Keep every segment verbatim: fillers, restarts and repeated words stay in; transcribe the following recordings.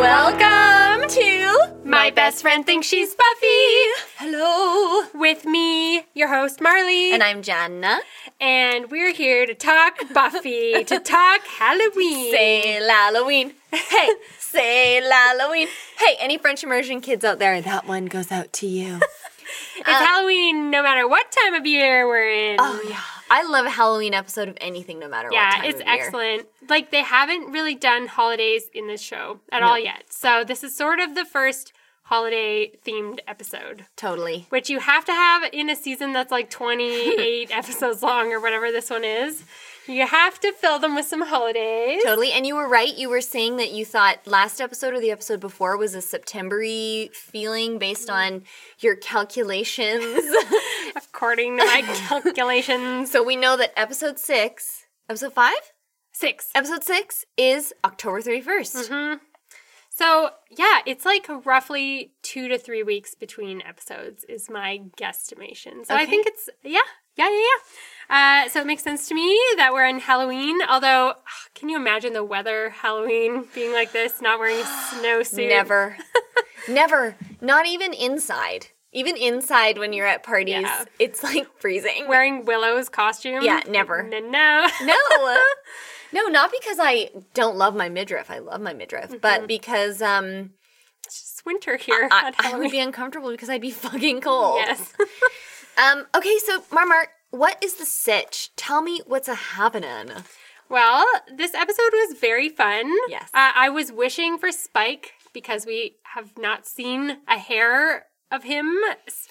Welcome to My Best Friend Thinks She's Buffy. Hello. With me, your host Marley. And I'm Janna. And we're here to talk Buffy, to talk Halloween. Say Halloween. Hey, say Halloween. Hey, any French immersion kids out there, that one goes out to you. It's um, Halloween no matter what time of year we're in. Oh, yeah. I love a Halloween episode of anything no matter yeah, what time of year. Yeah, it's excellent. Like, they haven't really done holidays in this show at no. all yet. So this is sort of the first holiday-themed episode. Totally. Which you have to have in a season that's like twenty-eight episodes long or whatever this one is. You have to fill them with some holidays. Totally. And you were right. You were saying that you thought last episode or the episode before was a September-y feeling based on your calculations. According to my calculations. So we know that episode six, episode five? Six. Episode six is October thirty-first. Mm-hmm. So, yeah, it's like roughly two to three weeks between episodes is my guesstimation. So okay. I think it's, yeah, yeah, yeah, yeah. Uh, so it makes sense to me that we're on Halloween, although can you imagine the weather Halloween being like this, not wearing a snowsuit? Never. Never. Not even inside. Even inside when you're at parties, yeah. It's like freezing. Wearing Willow's costume? Yeah, never. No. No. No. No, not because I don't love my midriff. I love my midriff. Mm-hmm. But because um, it's just winter here. I, I, I would be uncomfortable because I'd be fucking cold. Yes. um, okay, so Marmar, what is the sitch? Tell me what's a happening. Well, this episode was very fun. Yes. Uh, I was wishing for Spike because we have not seen a hair of him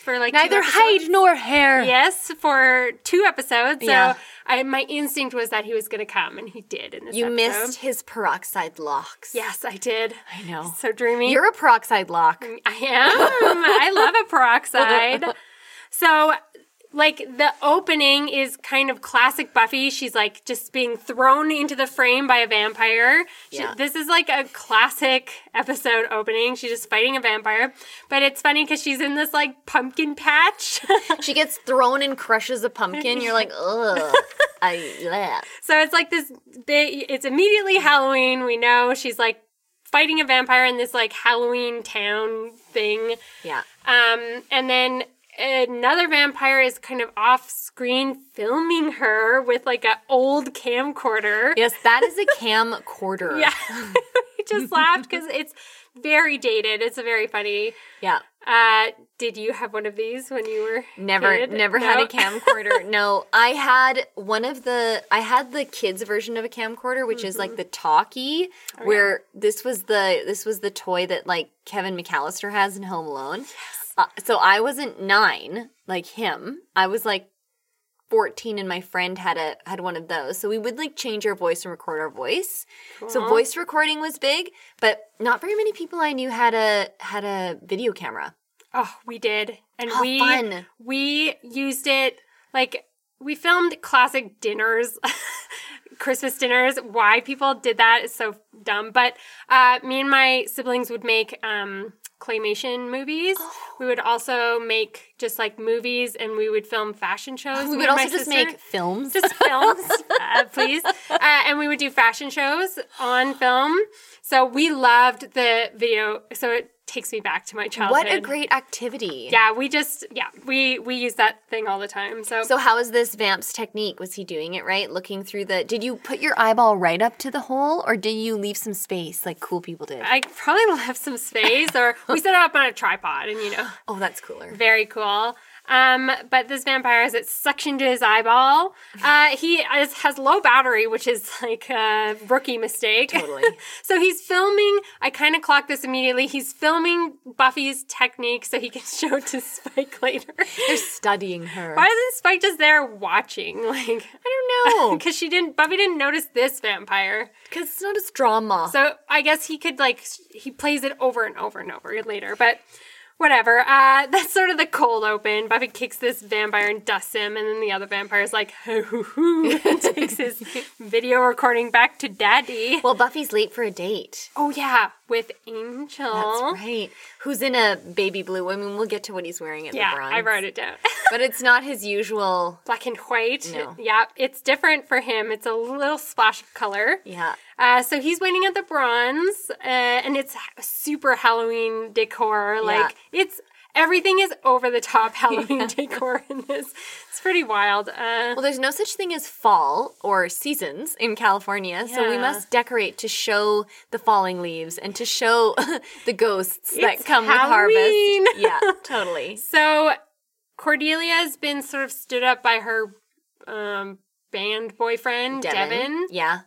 for like neither hide nor hair. Yes, for two episodes. Yeah. So I, my instinct was that he was going to come, and he did in this you episode. You missed his peroxide locks. Yes, I did. I know. So dreamy. You're a peroxide lock. I am. I love a peroxide. So, like, the opening is kind of classic Buffy. She's, like, just being thrown into the frame by a vampire. She, yeah. This is, like, a classic episode opening. She's just fighting a vampire. But it's funny because she's in this, like, pumpkin patch. She gets thrown and crushes a pumpkin. You're like, ugh, I laugh. So it's, like, this big, it's immediately Halloween. We know she's, like, fighting a vampire in this, like, Halloween town thing. Yeah. Um, and then another vampire is kind of off-screen filming her with, like, an old camcorder. Yes, that is a camcorder. Yeah. I just laughed because it's very dated. It's a very funny. Yeah. Uh, did you have one of these when you were Never, kid? never no? had a camcorder. No, I had one of the, I had the kids version of a camcorder, which mm-hmm. is, like, the talkie, oh, where yeah. this was the, this was the toy that, like, Kevin McAllister has in Home Alone. Yes. Uh, so I wasn't nine like him. I was like fourteen, and my friend had a had one of those. So we would like change our voice and record our voice. Cool. So voice recording was big, but not very many people I knew had a had a video camera. Oh, we did, and oh, we fun. we used it like we filmed classic dinners. Christmas dinners. Why people did that is so dumb. But uh, me and my siblings would make um, claymation movies. Oh. We would also make just like movies, and we would film fashion shows. We would also just sister. make films. Just films, uh, please. Uh, and we would do fashion shows on film. So we loved the video. So it takes me back to my childhood. What a great activity. Yeah, we just, yeah, we we use that thing all the time. So so how is this vamp's technique? Was he doing it right? Looking through the, did you put your eyeball right up to the hole, or did you leave some space like cool people did? I probably left some space, or we set it up on a tripod and, you know. Oh, that's cooler. Very cool. Um, but this vampire has it suctioned to his eyeball. Uh, he is, has low battery, which is like a rookie mistake. Totally. So he's filming, I kind of clocked this immediately, he's filming Buffy's technique so he can show it to Spike later. They're studying her. Why isn't Spike just there watching? Like, I don't know. Because she didn't, Buffy didn't notice this vampire. Because it's not his drama. So I guess he could like, he plays it over and over and over later, but Whatever. Uh, that's sort of the cold open. Buffy kicks this vampire and dusts him, and then the other vampire's like, hoo hoo hoo, and takes his video recording back to Daddy. Well, Buffy's late for a date. Oh, yeah, with Angel. That's right. Who's in a baby blue. I mean, we'll get to what he's wearing at yeah, the Bronze. Yeah, I wrote it down. But it's not his usual... Black and white. No. Yeah, it's different for him. It's a little splash of color. Yeah. Uh, so he's waiting at the Bronze, uh, and it's super Halloween decor. Like, yeah. it's everything is over-the-top Halloween yeah. decor in this. It's pretty wild. Uh, well, there's no such thing as fall or seasons in California, yeah. so we must decorate to show the falling leaves and to show the ghosts that it's come Halloween. With harvest. Yeah, totally. So Cordelia's been sort of stood up by her um, band boyfriend, Devin. Devin. Yeah.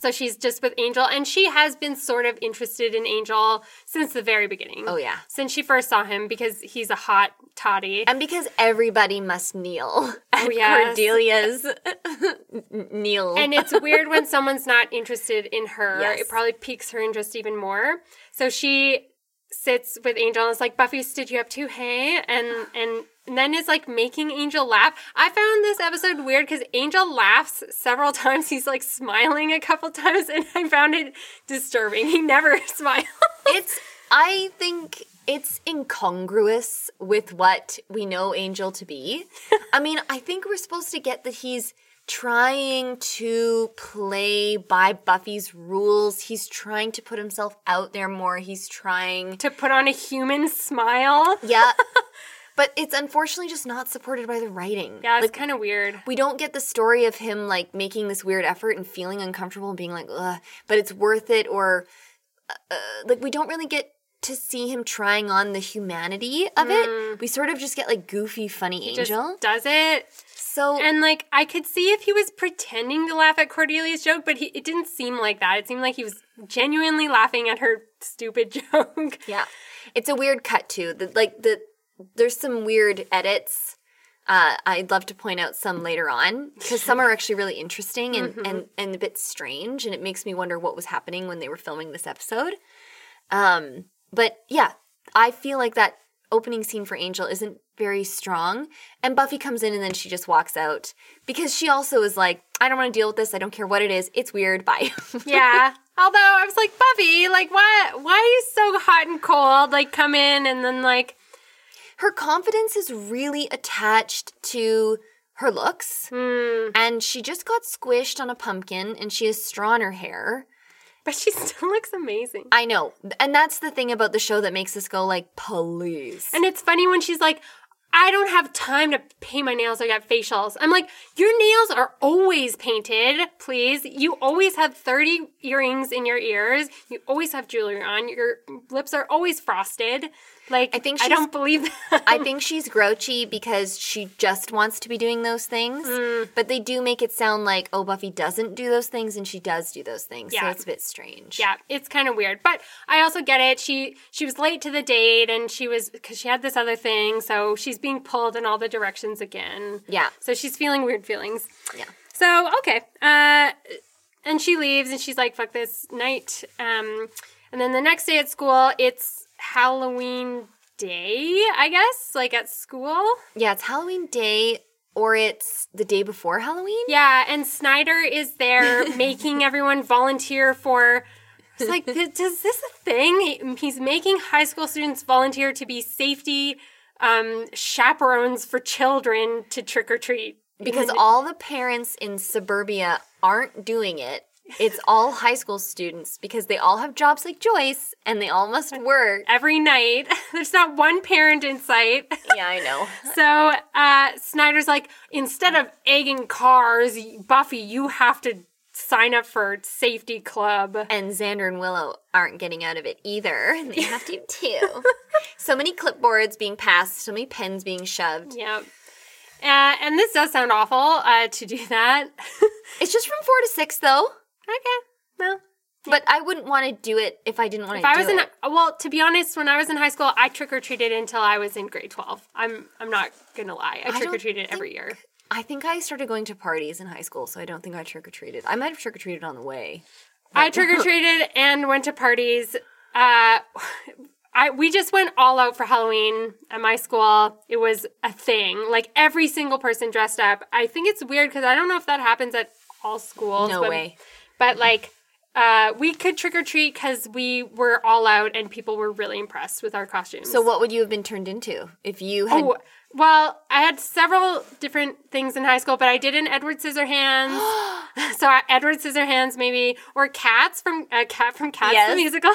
So she's just with Angel, and she has been sort of interested in Angel since the very beginning. Oh, yeah. Since she first saw him, because he's a hot toddy. And because everybody must kneel at oh, yes. Cordelia's kneel. And it's weird when someone's not interested in her. Yes. It probably piques her interest even more. So she sits with Angel and is like, Buffy stood you up too, hey? And and... And then it's, like, making Angel laugh. I found this episode weird because Angel laughs several times. He's, like, smiling a couple times, and I found it disturbing. He never smiles. It's, I think it's incongruous with what we know Angel to be. I mean, I think we're supposed to get that he's trying to play by Buffy's rules. He's trying to put himself out there more. He's trying... To put on a human smile. Yeah. But it's unfortunately just not supported by the writing. Yeah, it's like, kind of weird. We don't get the story of him, like, making this weird effort and feeling uncomfortable and being like, ugh, but it's worth it, or, uh, like, we don't really get to see him trying on the humanity of mm. it. We sort of just get, like, goofy, funny he Angel. Just does it. So, and, like, I could see if he was pretending to laugh at Cordelia's joke, but he, it didn't seem like that. It seemed like he was genuinely laughing at her stupid joke. Yeah. It's a weird cut, too. The, like, the... There's some weird edits. Uh, I'd love to point out some later on because some are actually really interesting and, mm-hmm. and, and a bit strange, and it makes me wonder what was happening when they were filming this episode. Um, but, yeah, I feel like that opening scene for Angel isn't very strong, and Buffy comes in and then she just walks out because she also is like, I don't want to deal with this. I don't care what it is. It's weird. Bye. Yeah. Although I was like, Buffy, like, why, why are you so hot and cold? Like, come in and then, like... Her confidence is really attached to her looks, mm. and she just got squished on a pumpkin, and she has straw in her hair. But she still looks amazing. I know, and that's the thing about the show that makes us go like, please. And it's funny when she's like, I don't have time to paint my nails. I got facials. I'm like, your nails are always painted, please. You always have thirty earrings in your ears. You always have jewelry on. Your lips are always frosted. Like, I, think she's, I don't believe that. I think she's grouchy because she just wants to be doing those things. Mm. But they do make it sound like, oh, Buffy doesn't do those things and she does do those things. Yeah. So it's a bit strange. Yeah, it's kind of weird. But I also get it. She, she was late to the date and she was, because she had this other thing, so she's being pulled in all the directions again. Yeah. So she's feeling weird feelings. Yeah. So, okay. Uh, and she leaves and she's like, fuck this night. Um, and then the next day at school, it's Halloween day, I guess, like at school. Yeah, it's Halloween day or it's the day before Halloween. Yeah. And Snyder is there making everyone volunteer for... It's like, does this a thing? He's making high school students volunteer to be safety... Um, chaperones for children to trick-or-treat. Because all the parents in suburbia aren't doing it. It's all high school students because they all have jobs like Joyce and they all must work. Every night. There's not one parent in sight. Yeah, I know. So uh, Snyder's like, instead of egging cars, Buffy, you have to sign up for safety club. And Xander and Willow aren't getting out of it either. And they have to too. So many clipboards being passed, so many pens being shoved. Yep. Uh, and this does sound awful uh, to do that. It's just from four to six, though. Okay. Well. Yeah. But I wouldn't want to do it if I didn't want to do I was it. In, well, to be honest, when I was in high school, I trick-or-treated until I was in grade twelve. I'm I'm not going to lie. I, I trick-or-treated think- every year. I think I started going to parties in high school, so I don't think I trick-or-treated. I might have trick-or-treated on the way. I trick-or-treated and went to parties. Uh, I we just went all out for Halloween at my school. It was a thing. Like, every single person dressed up. I think it's weird because I don't know if that happens at all schools. No but, way. But, like, uh, we could trick-or-treat because we were all out and people were really impressed with our costumes. So what would you have been turned into if you had... Oh, well, I had several different things in high school, but I did an Edward Scissorhands. So I, Edward Scissorhands, maybe. Or Cats from uh, Cat from Cats, yes. The musical.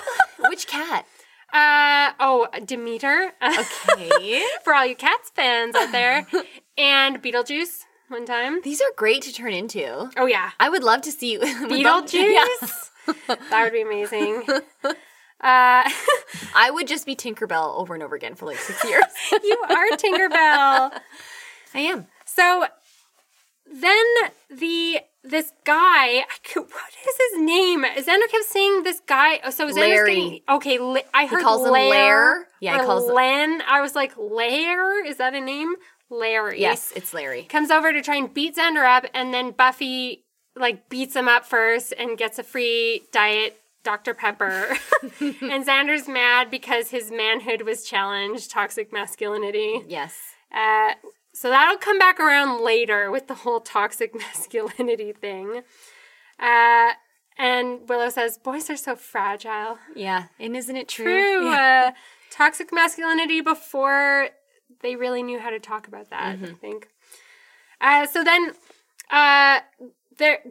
Which cat? Uh oh, Demeter. Okay. For all you Cats fans out there. And Beetlejuice one time. These are great to turn into. Oh, yeah. I would love to see you. Beetlejuice? Yeah. That would be amazing. Uh, I would just be Tinkerbell over and over again for like six years. You are Tinkerbell. I am. So then the... This guy, I could, what is his name? Xander kept saying this guy. Oh, so Xander's Larry. Getting, okay, li, I heard he calls Lair, him Lair. Yeah, he calls Len. I was like, Lair? Is that a name? Larry. Yes, it's Larry. Comes over to try and beat Xander up, and then Buffy like beats him up first and gets a free diet Doctor Pepper. And Xander's mad because his manhood was challenged, toxic masculinity. Yes. Uh, So that'll come back around later with the whole toxic masculinity thing. Uh, and Willow says, boys are so fragile. Yeah. And isn't it true? True. Yeah. Uh, toxic masculinity before they really knew how to talk about that, mm-hmm. I think. Uh, so then uh,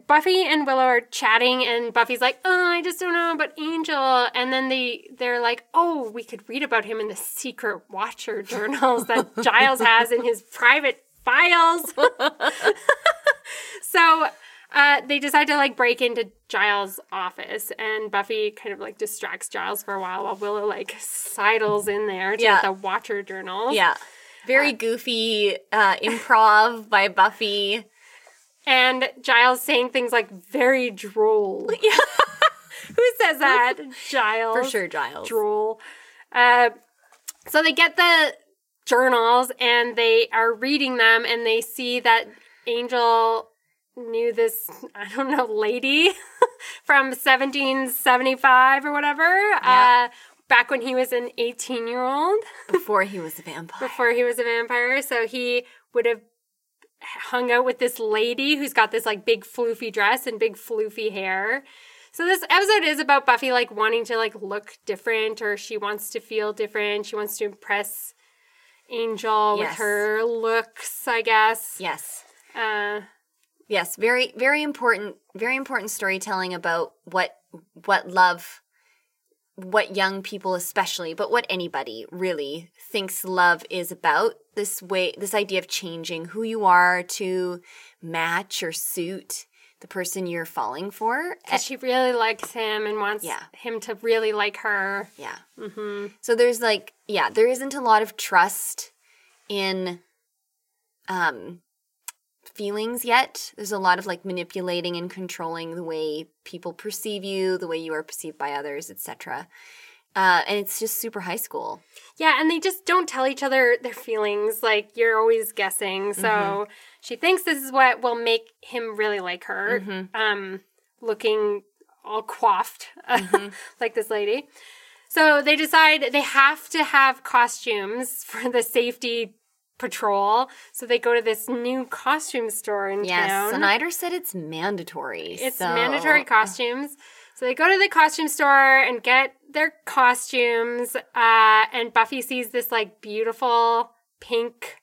Buffy and Willow are chatting, and Buffy's like, oh, I just don't know about Angel. And then they, they're like, oh, we could read about him in the secret watcher journals that Giles has in his private files. So uh, they decide to, like, break into Giles' office, and Buffy kind of, like, distracts Giles for a while while Willow, like, sidles in there to yeah. the watcher journals. Yeah. Very uh, goofy uh, improv by Buffy. And Giles saying things like, very droll. Yeah. Who says that? Giles. For sure, Giles. Droll. Uh, so they get the journals, and they are reading them, and they see that Angel knew this, I don't know, lady from seventeen seventy-five or whatever, yeah. uh, back when he was an eighteen-year-old. Before he was a vampire. Before he was a vampire. So he would have hung out with this lady who's got this, like, big floofy dress and big floofy hair. So this episode is about Buffy, like, wanting to, like, look different, or she wants to feel different. She wants to impress Angel yes. with her looks, I guess. Yes. Uh, yes. Very, very important, very important storytelling about what, what love, what young people especially, but what anybody really thinks love is about. This way, this idea of changing who you are to match or suit the person you're falling for. Because she really likes him and wants yeah. him to really like her. Yeah. Mm-hmm. So there's like, yeah, there isn't a lot of trust in um, feelings yet. There's a lot of like manipulating and controlling the way people perceive you, the way you are perceived by others, et cetera. Uh, and it's just super high school. Yeah, and they just don't tell each other their feelings. Like, you're always guessing. So mm-hmm. she thinks this is what will make him really like her, mm-hmm. um, looking all coiffed mm-hmm. like this lady. So they decide they have to have costumes for the safety patrol. So they go to this new costume store in yes, town. Yes, Snyder said it's mandatory. It's so. mandatory costumes. So they go to the costume store and get their costumes, uh, and Buffy sees this, like, beautiful pink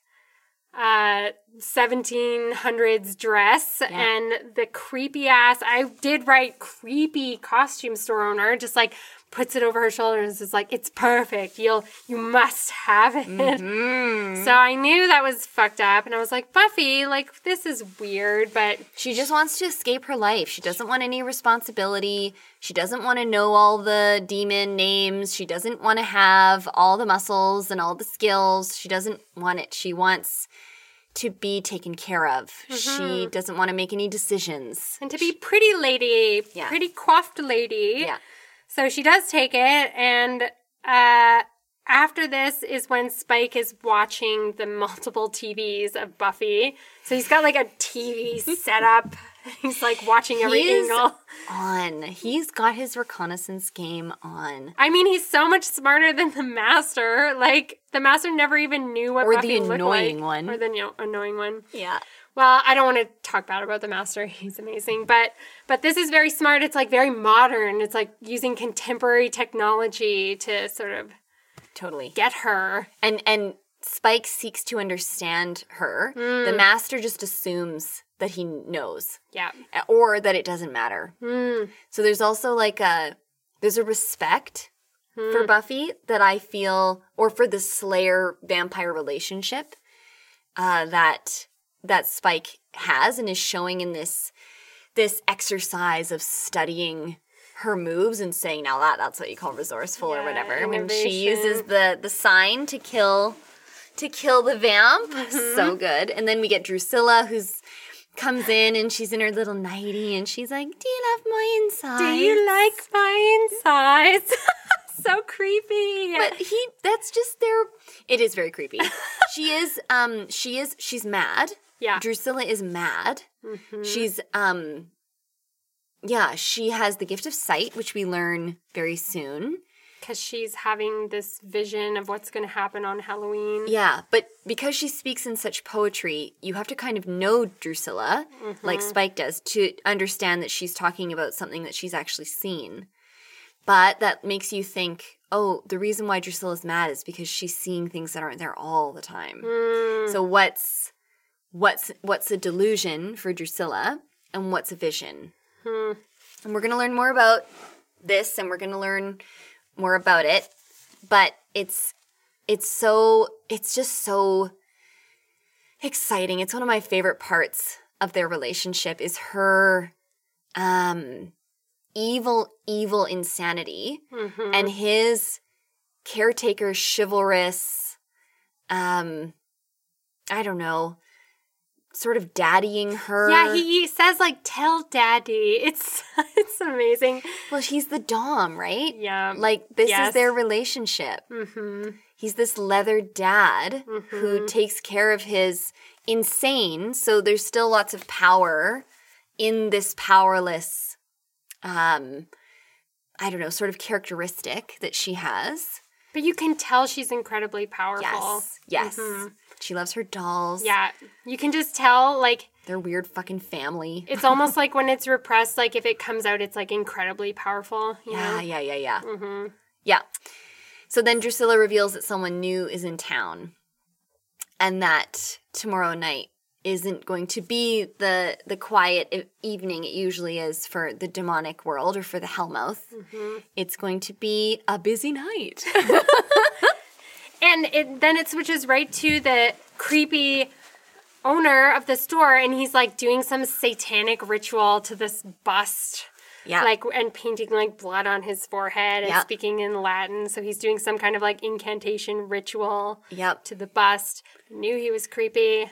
uh, seventeen hundreds dress yeah. and the creepy-ass, I did write creepy costume store owner, just, like, puts it over her shoulder and is like, it's perfect. You'll, you must have it. Mm-hmm. So I knew that was fucked up. And I was like, Buffy, like, this is weird, but... She just wants to escape her life. She doesn't want any responsibility. She doesn't want to know all the demon names. She doesn't want to have all the muscles and all the skills. She doesn't want it. She wants... to be taken care of. Mm-hmm. She doesn't want to make any decisions. And to be pretty lady, yeah. pretty coiffed lady. Yeah. So she does take it, and uh, after this is when Spike is watching the multiple T Vs of Buffy. So he's got like a T V set up He's like watching every he's angle. On. He's got his reconnaissance game on. I mean, he's so much smarter than the master. Like, the master never even knew what or Buffy looked like. Or the annoying one. Or the you know, annoying one. Yeah. Well, I don't want to talk bad about the master. He's amazing. But but this is very smart. It's like very modern. It's like using contemporary technology to sort of totally get her. And and Spike seeks to understand her. Mm. The master just assumes that he knows. Yeah. Or that it doesn't matter. Mm. So there's also like a, there's a respect mm. for Buffy that I feel, or for the Slayer vampire relationship uh, that that Spike has and is showing in this this exercise of studying her moves and saying, now that, that's what you call resourceful yeah, or whatever. Innovation. When she uses the the sign to kill to kill the vamp. Mm-hmm. So good. And then we get Drusilla who's comes in and she's in her little nightie and she's like, do you love my insides? Do you like my insides? So creepy. But he, that's just their, it is very creepy. she is, um, she is, she's mad. Yeah. Drusilla is mad. Mm-hmm. She's, um, yeah, she has the gift of sight, which we learn very soon. Because she's having this vision of what's going to happen on Halloween. Yeah, but because she speaks in such poetry, you have to kind of know Drusilla, mm-hmm. like Spike does, to understand that she's talking about something that she's actually seen. But that makes you think, oh, the reason why Drusilla's mad is because she's seeing things that aren't there all the time. Mm. So what's what's what's a delusion for Drusilla and what's a vision? Mm. And we're going to learn more about this and we're going to learn more about it, but it's it's so it's just so exciting. It's one of my favorite parts of their relationship is her um, evil, evil insanity mm-hmm. and his caretaker, chivalrous, um, I don't know, sort of daddying her. Yeah, he, he says like, tell daddy. It's it's amazing. Well, he's the dom, right? Yeah. Like this yes. is their relationship. Mm-hmm. He's this leather dad mm-hmm. who takes care of his insane, so there's still lots of power in this powerless, um, I don't know, sort of characteristic that she has. But you can tell she's incredibly powerful. Yes, yes. Mm-hmm. She loves her dolls. Yeah. You can just tell, like... their weird fucking family. It's almost like when it's repressed, like, if it comes out, it's, like, incredibly powerful. You yeah, know? yeah, yeah, yeah. Mm-hmm. Yeah. So then Drusilla reveals that someone new is in town and that tomorrow night isn't going to be the the quiet evening it usually is for the demonic world or for the Hellmouth. Mm-hmm. It's going to be a busy night. And it, then it switches right to the creepy owner of the store, and he's, like, doing some satanic ritual to this bust. Yeah. Like, and painting, like, blood on his forehead and yeah. speaking in Latin. So he's doing some kind of, like, incantation ritual yep. to the bust. I knew he was creepy.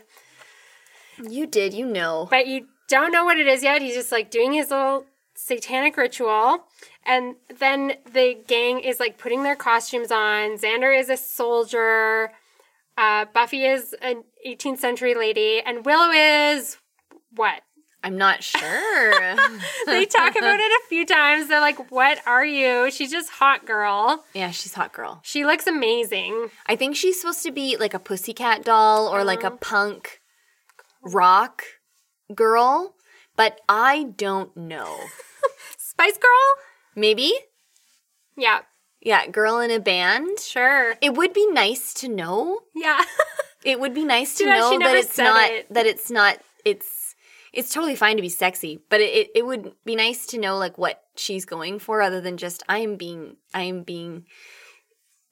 You did. You know. But you don't know what it is yet. He's just, like, doing his little satanic ritual. And then the gang is, like, putting their costumes on. Xander is a soldier. Uh, Buffy is an eighteenth century lady. And Willow is what? I'm not sure. They talk about it a few times. They're like, what are you? She's just hot girl. Yeah, she's hot girl. She looks amazing. I think she's supposed to be, like, a pussycat doll or, mm-hmm. like, a punk rock girl. But I don't know. Spice Girl? Maybe? Yeah. Yeah, girl in a band. Sure. It would be nice to know. Yeah. It would be nice to yeah, know that it's not it. that it's not it's it's totally fine to be sexy, but it, it, it would be nice to know like what she's going for other than just I am being I am being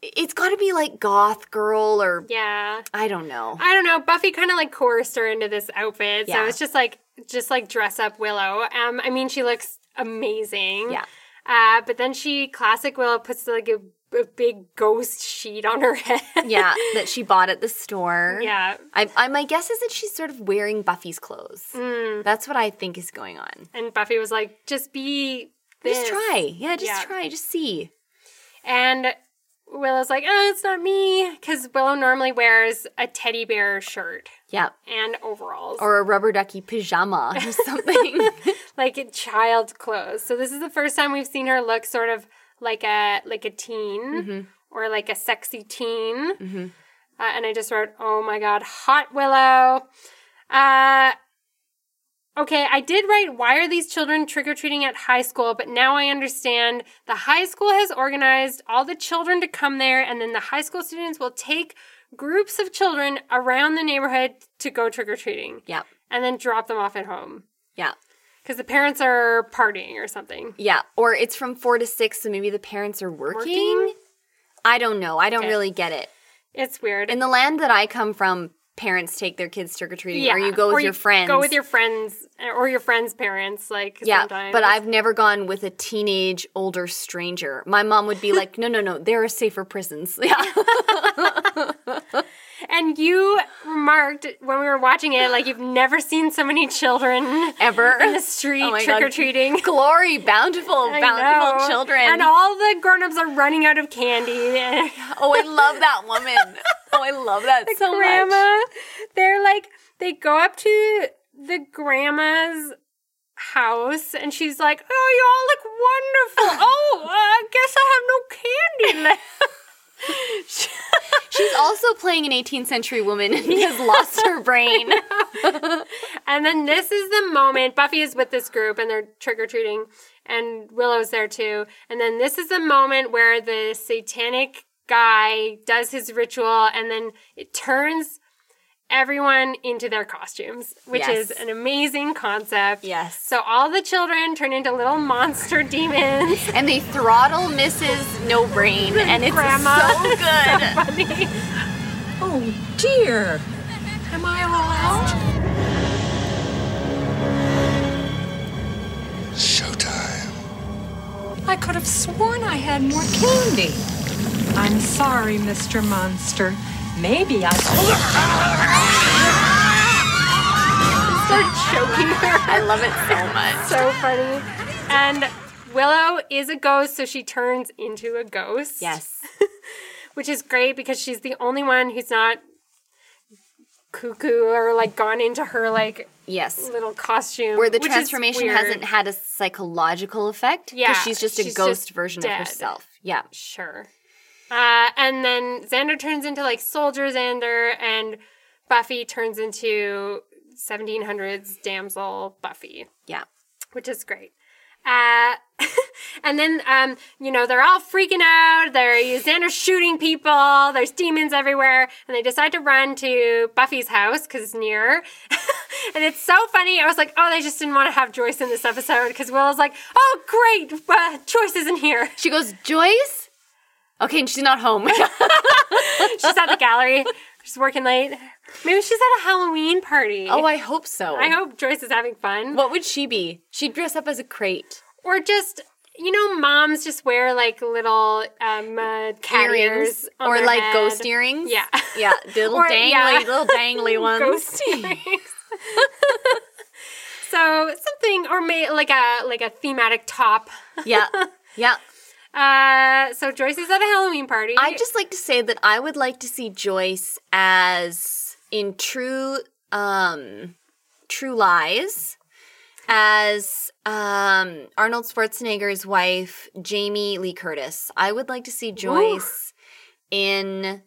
it's got to be like goth girl or yeah. I don't know. I don't know. Buffy kind of like coerced her into this outfit. So yeah. it's just like just like dress up Willow. Um I mean she looks amazing. Yeah. Uh, but then she, classic Willow, puts, like, a, a big ghost sheet on her head. Yeah, that she bought at the store. Yeah. I, I, my guess is that she's sort of wearing Buffy's clothes. Mm. That's what I think is going on. And Buffy was like, just be this. Just try. Yeah, just yeah. try. Just see. And Willow's like, oh, it's not me. Because Willow normally wears a teddy bear shirt. Yep. And overalls. Or a rubber ducky pajama or something. Like child clothes. So this is the first time we've seen her look sort of like a like a teen mm-hmm. or like a sexy teen. Mm-hmm. Uh, and I just wrote, oh my God, hot Willow. Uh, okay, I did write, why are these children trick-or-treating at high school? But now I understand the high school has organized all the children to come there, and then the high school students will take groups of children around the neighborhood to go trick-or-treating. Yeah. And then drop them off at home. Yeah. Because the parents are partying or something. Yeah, or it's from four to six, so maybe the parents are working? working? I don't know. I don't okay. really get it. It's weird. In the land that I come from, parents take their kids trick-or-treating, yeah. or you go with or you your friends. Go with your friends, or your friends' parents, like, yeah, sometimes. But I've never gone with a teenage, older stranger. My mom would be like, no, no, no, there are safer prisons. Yeah. And you remarked when we were watching it, like, you've never seen so many children ever in the street oh trick-or-treating. God. Glory, bountiful, bountiful children. And all the grown-ups are running out of candy. Oh, I love that woman. Oh, I love that the so grandma, much. grandma, they're like, they go up to the grandma's house, and she's like, oh, you all look wonderful. Oh, I guess I have no candy left. She's also playing an eighteenth century woman and has lost her brain. And then this is the moment. Buffy is with this group and they're trick-or-treating and Willow's there too. And then this is the moment where the satanic guy does his ritual and then it turns everyone into their costumes, which yes. is an amazing concept. Yes. So all the children turn into little monster demons. And they throttle Missus No Brain. And it's Grandma. So good. So funny. Oh, dear. Am I all out? Showtime. I could have sworn I had more candy. I'm sorry, Mister Monster. Maybe I start choking her. I love it so much. So funny. And Willow is a ghost, so she turns into a ghost. Yes. Which is great because she's the only one who's not cuckoo or like gone into her like yes. little costume. Where the transformation hasn't had a psychological effect. Yeah. Because she's just she's a ghost just version dead. Of herself. Yeah. Sure. Uh, and then Xander turns into, like, Soldier Xander, and Buffy turns into seventeen hundreds damsel Buffy. Yeah. Which is great. Uh, and then, um, you know, they're all freaking out. They're, Xander's shooting people. There's demons everywhere. And they decide to run to Buffy's house because it's near. And it's so funny. I was like, oh, they just didn't want to have Joyce in this episode because Willow's like, oh, great, uh, Joyce isn't here. She goes, Joyce? Okay, and she's not home. She's at the gallery. She's working late. Maybe she's at a Halloween party. Oh, I hope so. I hope Joyce is having fun. What would she be? She'd dress up as a crate. Or just, you know, moms just wear, like, little um, uh, cat earrings. Or, their like, head. Ghost earrings. Yeah. Yeah, little or, dangly, yeah. little dangly ones. Ghost earrings. So something, or may, like a like a thematic top. Yeah, yeah. Uh, so Joyce is at a Halloween party. I'd just like to say that I would like to see Joyce as in True, um, True Lies, as, um, Arnold Schwarzenegger's wife, Jamie Lee Curtis. I would like to see Joyce Ooh. in,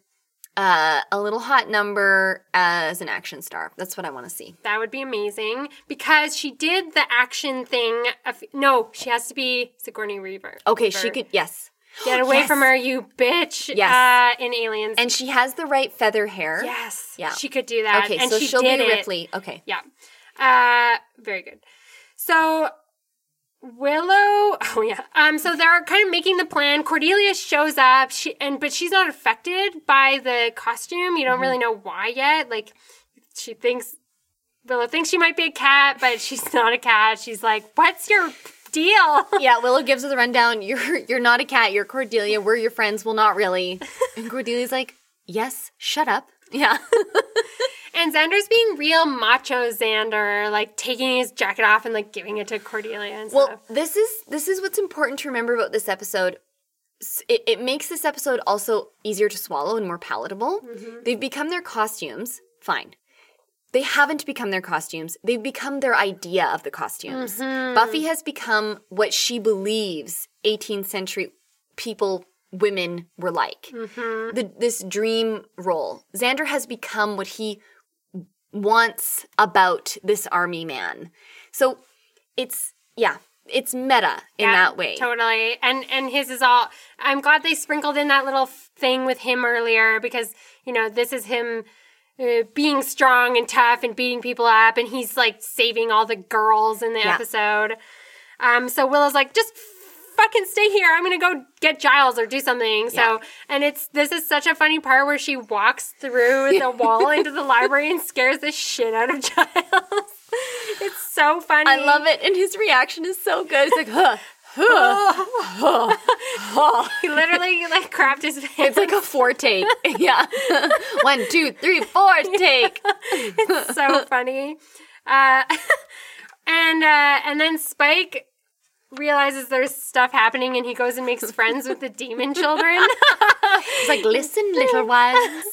uh, A Little Hot Number as an action star. That's what I want to see. That would be amazing because she did the action thing. Of, no, she has to be Sigourney Weaver. Okay, Weaver. She could, yes. Get away yes. from her, you bitch. Yes. Uh, in Aliens. And she has the right feather hair. Yes. Yeah. She could do that. Okay, and so she she'll did be Ripley. It. Okay. Yeah. Uh, very good. So... Willow, oh yeah. Um, so they're kind of making the plan. Cordelia shows up, she and but she's not affected by the costume. You don't mm-hmm. really know why yet. Like, she thinks Willow thinks she might be a cat, but she's not a cat. She's like, "What's your deal?" Yeah, Willow gives her the rundown. You're you're not a cat. You're Cordelia. We're your friends. Well, not really. And Cordelia's like, "Yes, shut up." Yeah. And Xander's being real macho Xander, like taking his jacket off and like giving it to Cordelia and well, stuff. Well, this is this is what's important to remember about this episode. it, it makes this episode also easier to swallow and more palatable. Mm-hmm. They've become their costumes. Fine. They haven't become their costumes. They've become their idea of the costumes. Mm-hmm. Buffy has become what she believes eighteenth century people, women were like. Mm-hmm. The, this dream role. Xander has become what he wants about this army man. So it's, yeah, it's meta in yeah, that way. Totally. And and his is all, I'm glad they sprinkled in that little thing with him earlier because, you know, this is him Uh, being strong and tough and beating people up, and he's like saving all the girls in the yeah. episode. Um, so Willow's like, just f- fucking stay here. I'm gonna go get Giles or do something. So, yeah. and it's this is such a funny part where she walks through the wall into the library and scares the shit out of Giles. It's so funny. I love it, and his reaction is so good. It's like, huh. He literally like crapped his pants. It's like a four take. Yeah. One, two, three, four take. It's so funny. Uh, and uh, and then Spike realizes there's stuff happening and he goes and makes friends with the demon children. He's like, listen, little ones.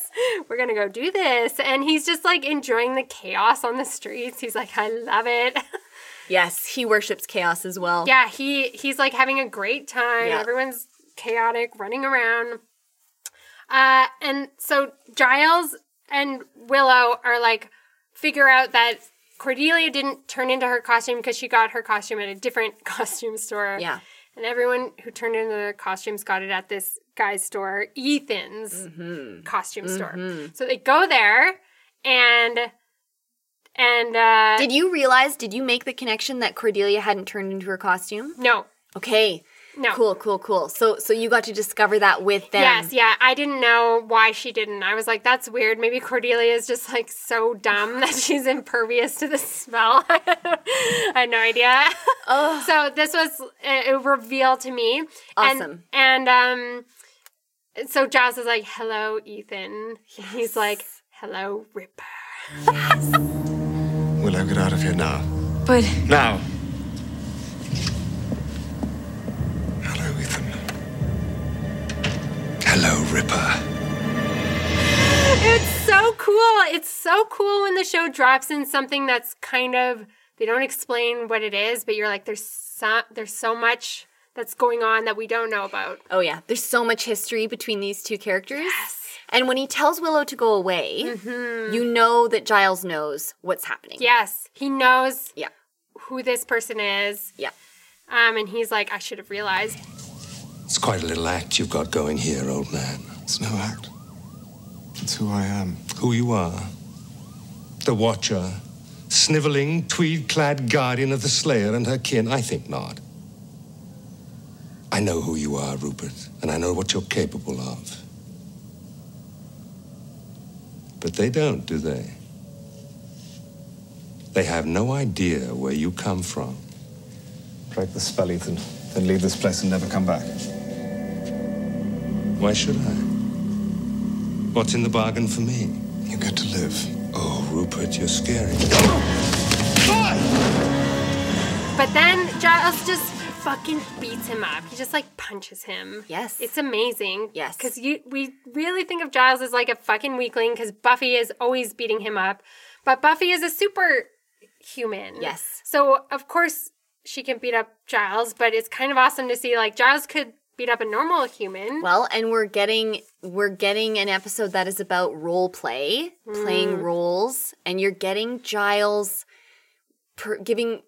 We're going to go do this. And he's just like enjoying the chaos on the streets. He's like, I love it. Yes, he worships chaos as well. Yeah, he, he's, like, having a great time. Yeah. Everyone's chaotic, running around. Uh, and so Giles and Willow are, like, figure out that Cordelia didn't turn into her costume because she got her costume at a different costume store. Yeah. And everyone who turned into their costumes got it at this guy's store, Ethan's mm-hmm. costume mm-hmm. store. So they go there and... And, uh... Did you realize, did you make the connection that Cordelia hadn't turned into her costume? No. Okay. No. Cool, cool, cool. So so you got to discover that with them. Yes, yeah. I didn't know why she didn't. I was like, that's weird. Maybe Cordelia is just, like, so dumb that she's impervious to the smell. I had no idea. Oh. So this was a reveal to me. Awesome. And, and um, so Giles is like, hello, Ethan. Yes. He's like, hello, Ripper. Yes. Willow, get out of here now. But... Now! Hello, Ethan. Hello, Ripper. It's so cool. It's so cool when the show drops in something that's kind of... They don't explain what it is, but you're like, there's so, there's so much that's going on that we don't know about. Oh, yeah. There's so much history between these two characters. Yes. And when he tells Willow to go away, mm-hmm. you know that Giles knows what's happening. Yes. He knows yeah. who this person is. Yeah. Um, and he's like, I should have realized. It's quite a little act you've got going here, old man. It's no act. It's who I am. Who you are. The Watcher. Sniveling, tweed-clad guardian of the Slayer and her kin. I think not. I know who you are, Rupert, and I know what you're capable of. But they don't, do they? They have no idea where you come from. Break the spell, Ethan. Then leave this place and never come back. Why should I? What's in the bargain for me? You get to live. Oh, Rupert, you're scary. But then Giles just fucking beats him up. He just, like, punches him. Yes. It's amazing. Yes. Because you we really think of Giles as, like, a fucking weakling because Buffy is always beating him up. But Buffy is a superhuman. Yes. So, of course, she can beat up Giles, but it's kind of awesome to see, like, Giles could beat up a normal human. Well, and we're getting we're getting an episode that is about role play, mm. playing roles, and you're getting Giles per- giving...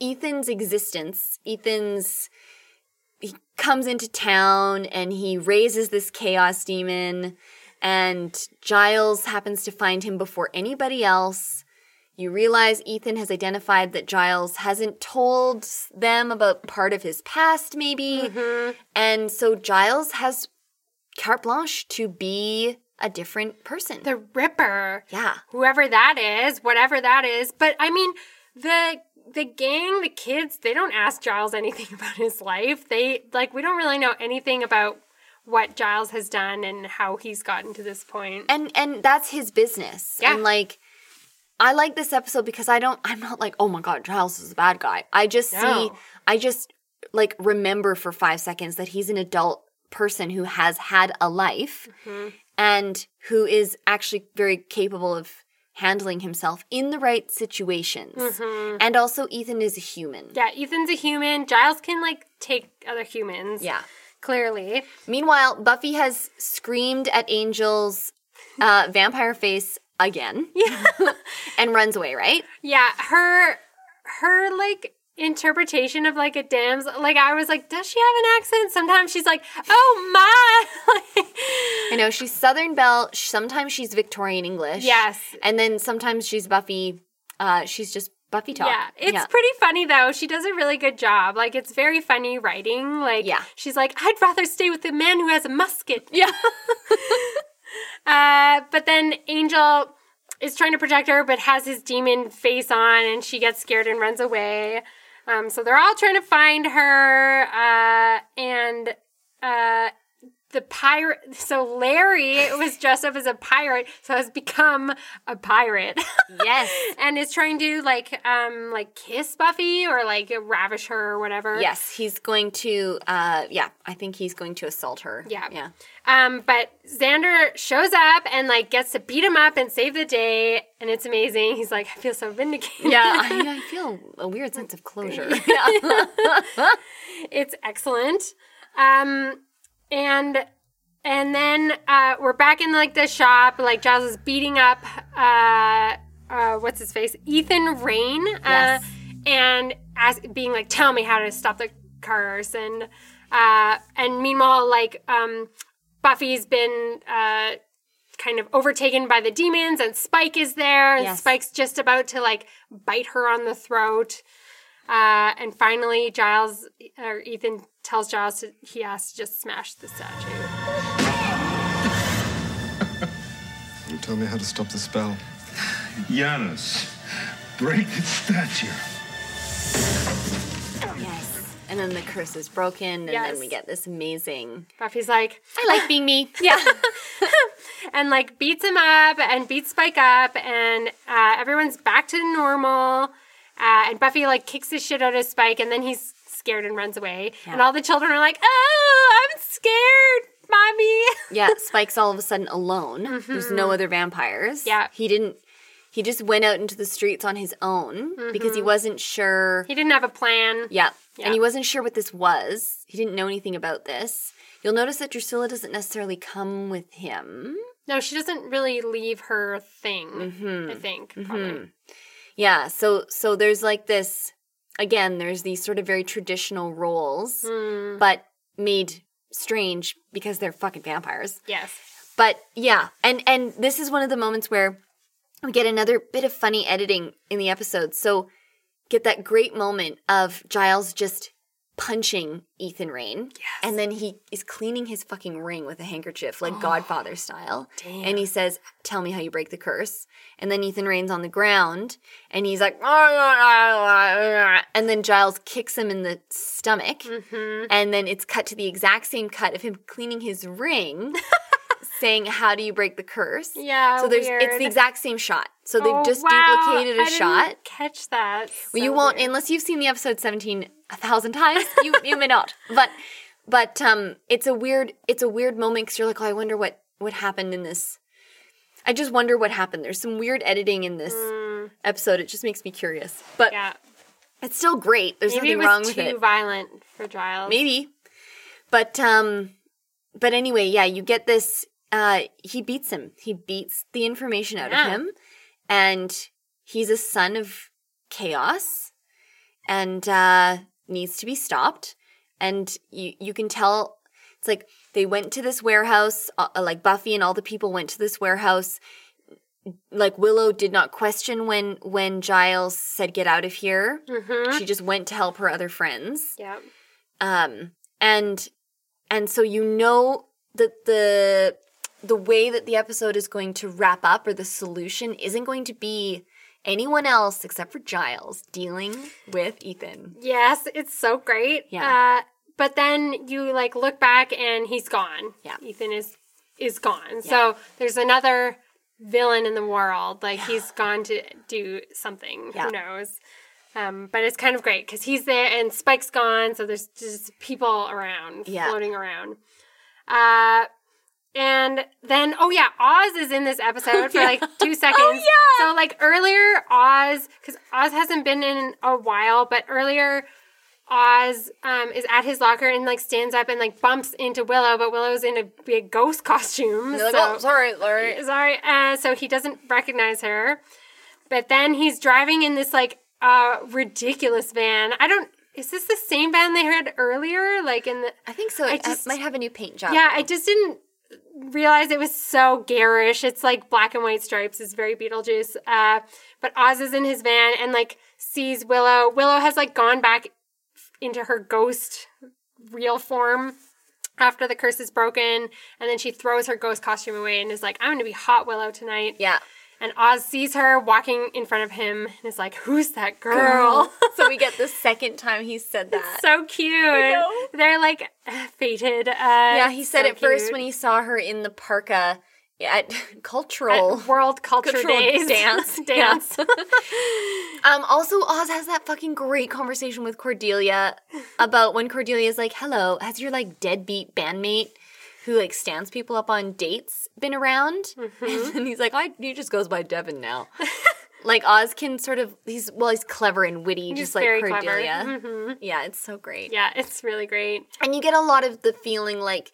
Ethan's existence, Ethan's, he comes into town and he raises this chaos demon and Giles happens to find him before anybody else. You realize Ethan has identified that Giles hasn't told them about part of his past maybe. Mm-hmm. And so Giles has carte blanche to be a different person. The Ripper. Yeah. Whoever that is, whatever that is. But I mean, the... The gang, the kids, they don't ask Giles anything about his life. They, like, we don't really know anything about what Giles has done and how he's gotten to this point. And and that's his business. Yeah. And, like, I like this episode because I don't, I'm not like, oh, my God, Giles is a bad guy. I just no. see, I just, like, remember for five seconds that he's an adult person who has had a life mm-hmm. and who is actually very capable of handling himself in the right situations. Mm-hmm. And also Ethan is a human. Yeah, Ethan's a human. Giles can, like, take other humans. Yeah. Clearly. Meanwhile, Buffy has screamed at Angel's uh, vampire face again. Yeah. And runs away, right? Yeah. Her, her like, interpretation of, like, a damn's... Like, I was like, does she have an accent? Sometimes she's like, oh, my! I know, she's Southern Belle. Sometimes she's Victorian English. Yes. And then sometimes she's Buffy. Uh, she's just Buffy talk. Yeah. It's yeah. pretty funny, though. She does a really good job. Like, it's very funny writing. Like, yeah. she's like, I'd rather stay with the man who has a musket. Yeah. uh, but then Angel... is trying to protect her, but has his demon face on, and she gets scared and runs away. Um, so they're all trying to find her, uh, and uh, the pirate... So Larry was dressed up as a pirate, so has become a pirate. Yes. And is trying to, like, um, like kiss Buffy or, like, ravish her or whatever. Yes, he's going to... Uh, yeah, I think he's going to assault her. Yeah. Yeah. Um, but Xander shows up and, like, gets to beat him up and save the day, and it's amazing. He's like, I feel so vindicated. Yeah, I, I feel a weird sense of closure. It's excellent. Um, and and then uh, we're back in, like, the shop. Like, Giles is beating up, uh, uh, what's his face? Ethan Rayne. Uh, yes. And ask, being like, tell me how to stop the curse. And, uh, and meanwhile, like... Um, Buffy's been uh, kind of overtaken by the demons, and Spike is there, and yes. Spike's just about to, like, bite her on the throat. Uh, and finally, Giles, or Ethan tells Giles to, he has to just smash the statue. You tell me how to stop the spell. Janus, break the statue. Yes. And then the curse is broken, and yes. then we get this amazing... Buffy's like... I like being me. Yeah. And, like, beats him up and beats Spike up, and uh, everyone's back to normal. Uh, and Buffy, like, kicks the shit out of Spike, and then he's scared and runs away. Yeah. And all the children are like, oh, I'm scared, Mommy. Yeah, Spike's all of a sudden alone. Mm-hmm. There's no other vampires. Yeah. He didn't... He just went out into the streets on his own mm-hmm. because he wasn't sure. He didn't have a plan. Yeah. yeah. And he wasn't sure what this was. He didn't know anything about this. You'll notice that Drusilla doesn't necessarily come with him. No, she doesn't really leave her thing, mm-hmm. I think, probably. Mm-hmm. Yeah. So, so there's like this, again, there's these sort of very traditional roles, mm. but made strange because they're fucking vampires. Yes. But yeah. And, and this is one of the moments where we get another bit of funny editing in the episode. So get that great moment of Giles just punching Ethan Rayne. Yes. And then he is cleaning his fucking ring with a handkerchief, like oh, Godfather style. Damn. And he says, tell me how you break the curse. And then Ethan Rayne's on the ground, and he's like, and then Giles kicks him in the stomach. Mm-hmm. And then it's cut to the exact same cut of him cleaning his ring. Saying, how do you break the curse? Yeah, so there's weird. It's the exact same shot. So they've oh, just wow. duplicated a I shot. Didn't catch that. So well, you won't, weird. Unless you've seen the episode seventeen a thousand times, you you may not. But but um, it's a weird it's a weird moment because you're like, oh, I wonder what, what happened in this. I just wonder what happened. There's some weird editing in this mm. episode. It just makes me curious. But yeah. it's still great. There's Maybe nothing wrong with it. Maybe it was too violent for Giles. Maybe. But um, but anyway, yeah, you get this. Uh, he beats him. He beats the information out yeah. of him. And he's a son of chaos and uh, needs to be stopped. And you, you can tell – it's like they went to this warehouse. Uh, like Buffy and all the people went to this warehouse. Like Willow did not question when, when Giles said get out of here. Mm-hmm. She just went to help her other friends. Yeah. Um, and, and so you know that the – the way that the episode is going to wrap up or the solution isn't going to be anyone else except for Giles dealing with Ethan. Yes, it's so great. Yeah. Uh, but then you, like, look back and he's gone. Yeah. Ethan is is gone. Yeah. So there's another villain in the world. Like, yeah. he's gone to do something. Yeah. Who knows? Um, but it's kind of great because he's there and Spike's gone. So there's just people around, yeah. floating around. Uh, and then, oh yeah, Oz is in this episode for yeah. like two seconds. Oh, yeah. So like earlier Oz, because Oz hasn't been in a while, but earlier Oz um, is at his locker and like stands up and like bumps into Willow, but Willow's in a big ghost costume. They're like, so, oh, sorry, Larry. Sorry. Uh, so he doesn't recognize her. But then he's driving in this like uh, ridiculous van. I don't. Is this the same van they had earlier? Like in the, I think so. It just, might have a new paint job. Yeah, I just didn't realize it was so garish. It's like black and white stripes. It's very Beetlejuice. Uh, but Oz is in his van and like sees Willow. Willow has like gone back into her ghost real form after the curse is broken. And then she throws her ghost costume away and is like, I'm going to be hot Willow tonight. Yeah. And Oz sees her walking in front of him and is like, who's that girl? girl. So we get the second time he said that. It's so cute. They're like fated. Uh, yeah, he said so it cute. First when he saw her in the parka at cultural at World Culture cultural Days. Dance. dance. um, also, Oz has that fucking great conversation with Cordelia about when Cordelia's like, hello, has your like deadbeat bandmate who, like, stands people up on dates been around. Mm-hmm. And he's like, I, he just goes by Devin now. Like, Oz can sort of, he's, well, he's clever and witty, he's just like Cordelia. Mm-hmm. Yeah, it's so great. Yeah, it's really great. And you get a lot of the feeling, like,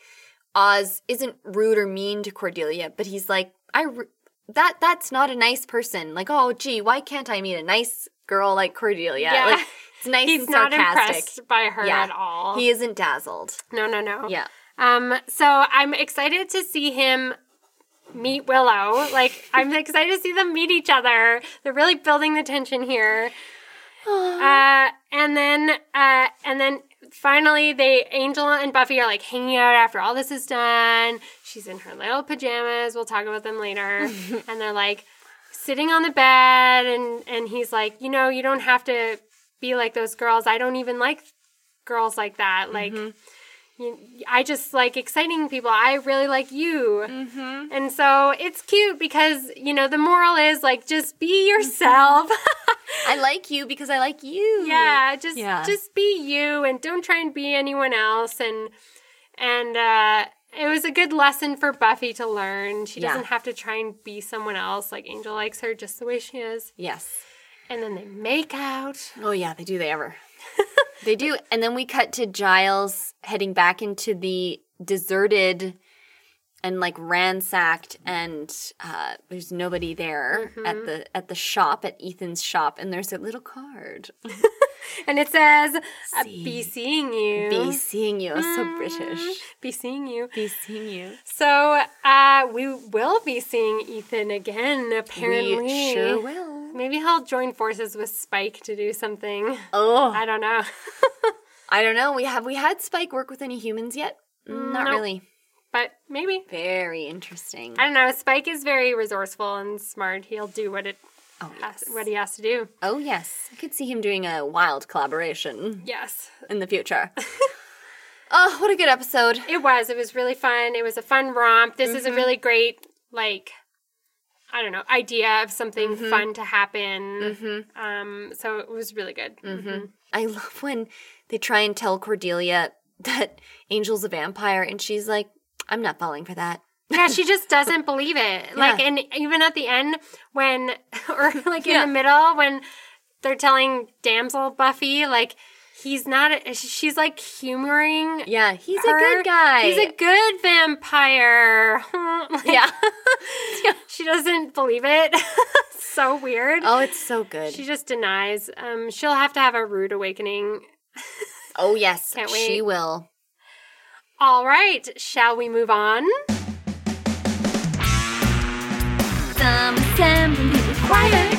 Oz isn't rude or mean to Cordelia, but he's like, I, that that's not a nice person. Like, oh, gee, why can't I meet a nice girl like Cordelia? Yeah. Like, it's nice he's and sarcastic. He's not impressed by her yeah. at all. He isn't dazzled. No, no, no. Yeah. Um, so I'm excited to see him meet Willow. Like, I'm excited to see them meet each other. They're really building the tension here. Uh, and then, uh, and then finally they, Angel and Buffy are like hanging out after all this is done. She's in her little pajamas. We'll talk about them later. And they're like sitting on the bed and, and he's like, you know, you don't have to be like those girls. I don't even like girls like that. Like, mm-hmm. I just like exciting people. I really like you. Mm-hmm. And so it's cute because, you know, the moral is like, just be yourself. I like you because I like you. Yeah, just yeah. just be you and don't try and be anyone else. And and uh, it was a good lesson for Buffy to learn. She doesn't yeah. have to try and be someone else. Like Angel likes her just the way she is. Yes. And then they make out. Oh, yeah, they do. They ever. They do. And then we cut to Giles heading back into the deserted and like ransacked and uh, there's nobody there mm-hmm. at the at the shop, at Ethan's shop. And there's a little card. And it says, See. be seeing you. Be seeing you. Mm. So British. Be seeing you. Be seeing you. So uh, we will be seeing Ethan again, apparently. We sure will. Maybe he'll join forces with Spike to do something. Oh. I don't know. I don't know. We have we had Spike work with any humans yet? Not nope. really. But maybe. Very interesting. I don't know. Spike is very resourceful and smart. He'll do what it oh, yes. has, what he has to do. Oh, yes. I could see him doing a wild collaboration. Yes. In the future. Oh, what a good episode. It was. It was really fun. It was a fun romp. This mm-hmm. is a really great, like... I don't know, idea of something mm-hmm. fun to happen. Mm-hmm. Um, so it was really good. Mm-hmm. Mm-hmm. I love when they try and tell Cordelia that Angel's a vampire, and she's like, I'm not falling for that. Yeah, she just doesn't believe it. Yeah. Like, and even at the end when, or like in yeah. the middle when they're telling Damsel Buffy, like, he's not, a, she's like humoring. Yeah, he's her. A good guy. He's a good vampire. Like, yeah. yeah. She doesn't believe it. So weird. Oh, it's so good. She just denies. Um, she'll have to have a rude awakening. Oh, yes. Can't wait. She will. All right. Shall we move on? Some assembly required.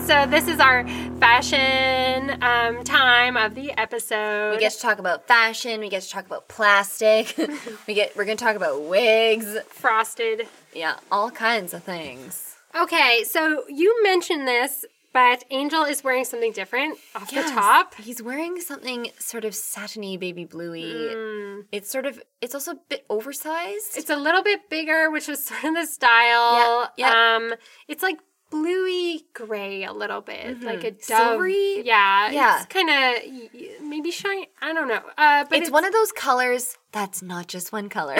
So this is our fashion um, time of the episode. We get to talk about fashion. We get to talk about plastic. we get we're gonna talk about wigs, frosted. Yeah, all kinds of things. Okay, so you mentioned this, but Angel is wearing something different off yes, the top. He's wearing something sort of satiny, baby bluey. Mm. It's sort of it's also a bit oversized. It's a little bit bigger, which was sort of the style. Yeah. yeah. Um, it's like. bluey gray a little bit, mm-hmm. like a dove. Silvery? Yeah. Yeah. It's kind of maybe shiny. I don't know. Uh, but it's, it's one of those colors that's not just one color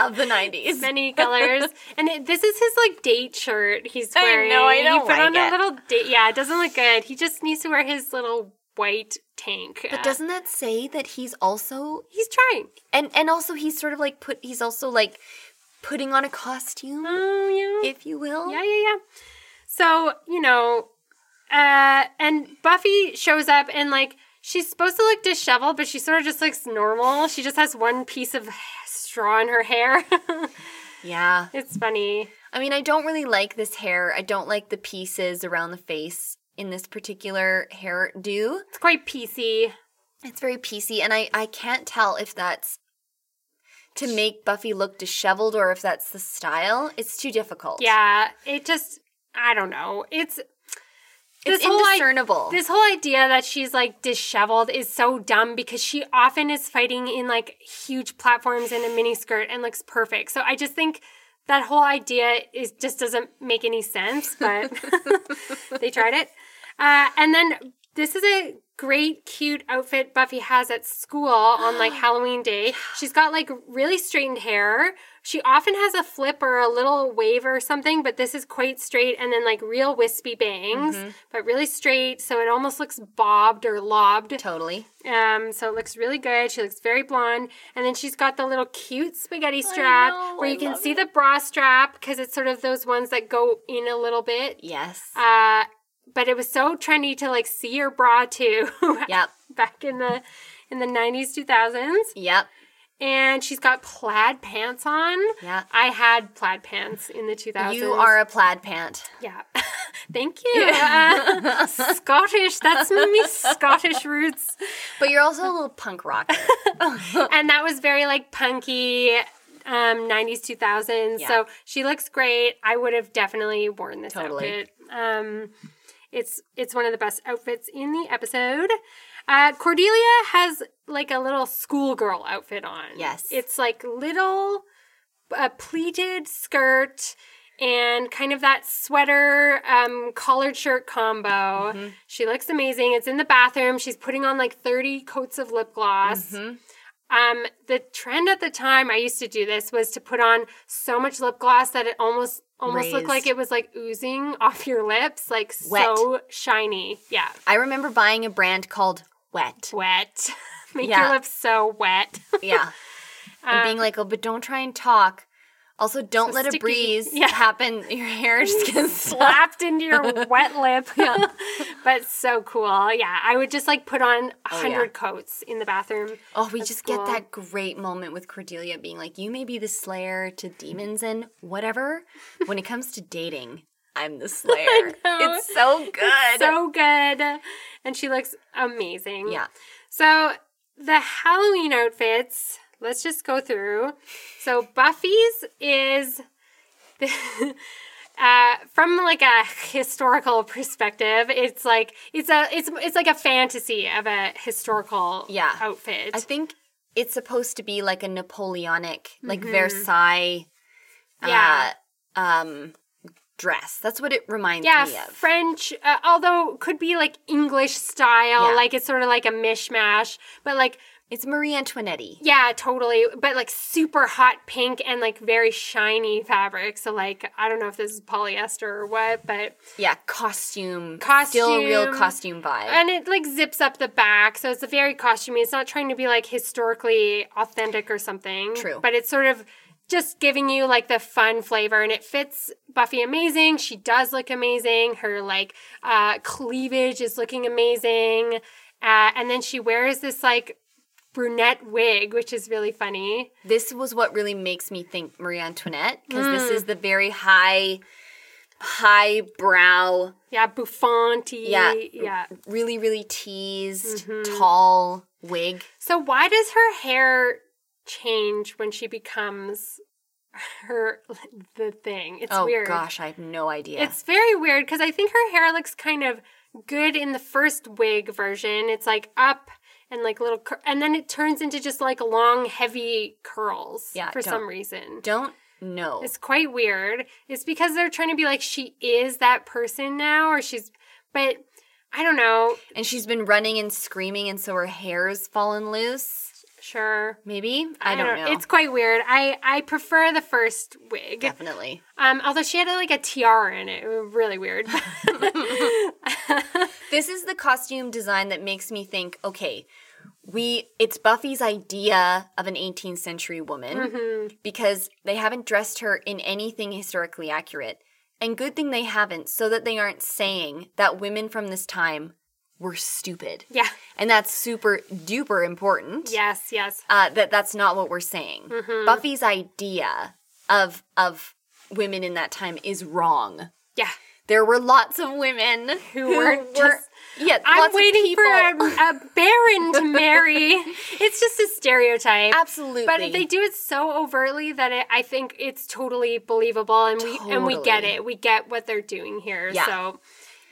of the nineties. Many colors. And it, this is his, like, date shirt he's wearing. I know, I don't he put like on it. A little date. Yeah, it doesn't look good. He just needs to wear his little white tank. But uh, doesn't that say that he's also... He's trying. And and also he's sort of, like, put... He's also, like, putting on a costume, oh, yeah. if you will. Yeah, yeah, yeah. So, you know, uh, and Buffy shows up and, like, she's supposed to look disheveled, but she sort of just looks normal. She just has one piece of straw in her hair. Yeah. It's funny. I mean, I don't really like this hair. I don't like the pieces around the face in this particular hairdo. It's quite piecey. It's very piecey, and I, I can't tell if that's to make Buffy look disheveled or if that's the style. It's too difficult. Yeah, it just... I don't know. It's this it's indiscernible. Whole, this whole idea that she's, like, disheveled is so dumb because she often is fighting in, like, huge platforms in a miniskirt and looks perfect. So I just think that whole idea is just doesn't make any sense, but they tried it. Uh, and then this is a great, cute outfit Buffy has at school on, like, Halloween day. She's got, like, really straightened hair. She often has a flip or a little wave or something, but this is quite straight, and then, like, real wispy bangs, mm-hmm. but really straight, so it almost looks bobbed or lobbed. Totally. Um, so it looks really good. She looks very blonde, and then she's got the little cute spaghetti strap know, where I you can see it. The bra strap because it's sort of those ones that go in a little bit. Yes. Uh, but it was so trendy to, like, see your bra too. Yep. Back in the in the nineties, two thousands. Yep. And she's got plaid pants on. Yeah. I had plaid pants in the two thousands. You are a plaid pant. Yeah. Thank you. Yeah. Uh, Scottish. That's me, Scottish roots. But you're also a little punk rocker. And that was very, like, punky um, nineties, two thousands. Yeah. So she looks great. I would have definitely worn this totally. Outfit. Um, it's, it's one of the best outfits in the episode. Uh, Cordelia has, like, a little schoolgirl outfit on. Yes. It's, like, little uh, pleated skirt and kind of that sweater um, collared shirt combo. Mm-hmm. She looks amazing. It's in the bathroom. She's putting on, like, thirty coats of lip gloss. Mm-hmm. Um, the trend at the time, I used to do this, was to put on so much lip gloss that it almost almost Raised. Looked like it was, like, oozing off your lips. Like, wet. So shiny. Yeah. I remember buying a brand called... Wet. Wet. Make yeah. your lips so wet. Yeah. And um, being like, oh, but don't try and talk. Also, don't so let sticky. A breeze yeah. happen. Your hair just gets slapped into your wet lip. Yeah. But so cool. Yeah. I would just, like, put on one hundred oh, yeah. coats in the bathroom. Oh, we That's just cool. get that great moment with Cordelia being like, you may be the slayer to demons and whatever. When it comes to dating, I'm the slayer. I know. It's so good. It's so good. And she looks amazing. Yeah. So the Halloween outfits, let's just go through. So Buffy's is, uh, from like a historical perspective, it's like it's a it's it's like a fantasy of a historical yeah. outfit. I think it's supposed to be like a Napoleonic, like mm-hmm. Versailles. Yeah. Uh, um. Dress. That's what it reminds yeah, me of. Yeah, French, uh, although could be like English style, yeah. like it's sort of like a mishmash, but like... It's Marie Antoinette-y. Yeah, totally, but like super hot pink and like very shiny fabric, so like I don't know if this is polyester or what, but... Yeah, costume. Costume. Still a real costume vibe. And it like zips up the back, so it's a very costumey. It's not trying to be like historically authentic or something. True. But it's sort of... Just giving you, like, the fun flavor, and it fits Buffy amazing. She does look amazing. Her, like, uh, cleavage is looking amazing. Uh, and then she wears this, like, brunette wig, which is really funny. This was what really makes me think Marie Antoinette, because mm. this is the very high, high brow. Yeah, bouffant-y. Yeah, yeah. Really, really teased, mm-hmm. tall wig. So why does her hair... change when she becomes her the thing? It's oh, weird. Oh gosh, I have no idea. It's very weird because I think her hair looks kind of good in the first wig version. It's like up and like little, cur- and then it turns into just like long, heavy curls yeah, for some reason. Don't No. It's quite weird. It's because they're trying to be like, she is that person now, or she's, but I don't know. And she's been running and screaming, and so her hair's fallen loose. Sure. Maybe? I, I don't, don't know. know. It's quite weird. I, I prefer the first wig. Definitely. Um, although she had, like, a tiara in it. It was really weird. This is the costume design that makes me think, okay, we it's Buffy's idea of an eighteenth century woman mm-hmm. because they haven't dressed her in anything historically accurate. And good thing they haven't, so that they aren't saying that women from this time were stupid. Yeah. And that's super duper important. Yes, yes. Uh, that that's not what we're saying. Mm-hmm. Buffy's idea of of women in that time is wrong. Yeah. There were lots of women who, who were just... Were, yeah, I'm lots waiting of for a, a baron to marry. It's just a stereotype. Absolutely. But they do it so overtly that it, I think it's totally believable, and totally. we and we get it. We get what they're doing here. Yeah. So...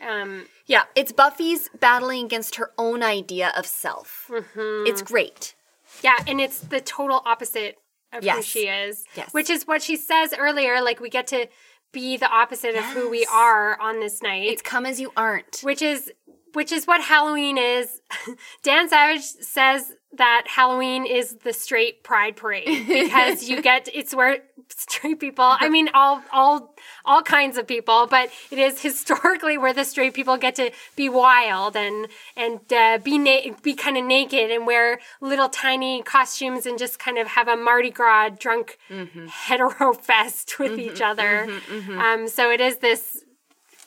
Um, yeah, it's Buffy's battling against her own idea of self. Mm-hmm. It's great. Yeah, and it's the total opposite of yes. who she is, yes. which is what she says earlier, like we get to be the opposite yes. of who we are on this night. It's come as you aren't. Which is which is what Halloween is. Dan Savage says that Halloween is the straight pride parade because you get – it's where – straight people, I mean all all all kinds of people, but it is historically where the straight people get to be wild and and uh, be na- be kind of naked and wear little tiny costumes and just kind of have a Mardi Gras drunk mm-hmm. hetero fest with mm-hmm, each other. Mm-hmm, mm-hmm. Um, so it is this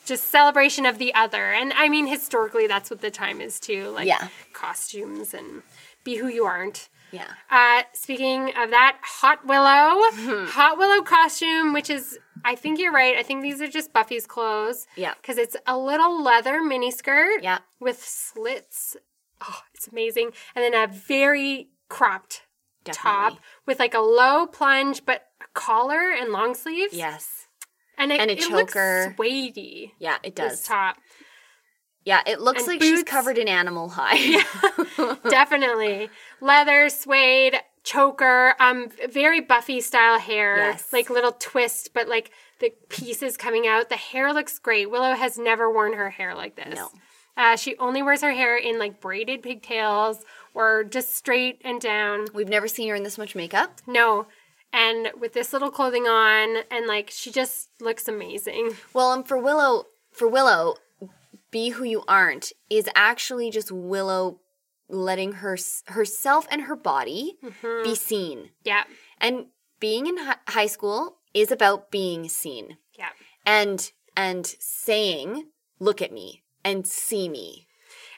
just celebration of the other, and I mean historically that's what the time is too, like yeah. costumes and be who you aren't. Yeah. Uh, speaking of that, Hot Willow. Mm-hmm. Hot Willow costume, which is, I think you're right. I think these are just Buffy's clothes. Yeah. Because it's a little leather miniskirt. Yeah. With slits. Oh, it's amazing. And then a very cropped Definitely. top with like a low plunge, but a collar and long sleeves. Yes. And a, and a it choker. Looks suede-y. Yeah, it does. This top. Yeah, it looks and like boots. She's covered in animal hide. Yeah, definitely. Leather, suede, choker, um, very Buffy-style hair. Yes. Like little twist, but like the pieces coming out. The hair looks great. Willow has never worn her hair like this. No. Uh, she only wears her hair in like braided pigtails or just straight and down. We've never seen her in this much makeup. No. And with this little clothing on, and like she just looks amazing. Well, and for Willow, for Willow... Be who you aren't is actually just Willow letting her herself and her body mm-hmm. be seen. Yeah. And being in hi- high school is about being seen. Yeah. And and saying, look at me and see me.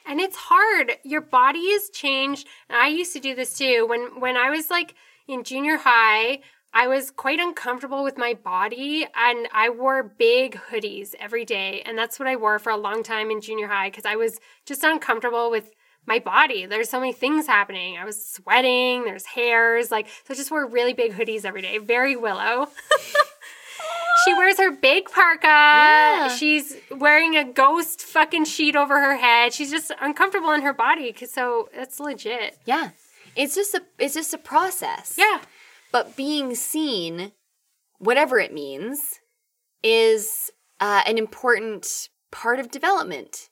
And it's hard. Your body is changed. And I used to do this too. When when I was like in junior high, I was quite uncomfortable with my body, and I wore big hoodies every day, and that's what I wore for a long time in junior high because I was just uncomfortable with my body. There's so many things happening. I was sweating. There's hairs. Like, so I just wore really big hoodies every day. Very Willow. She wears her big parka. Yeah. She's wearing a ghost fucking sheet over her head. She's just uncomfortable in her body, cause so it's legit. Yeah. It's just a, it's just a process. Yeah. But being seen, whatever it means, is uh, an important part of development.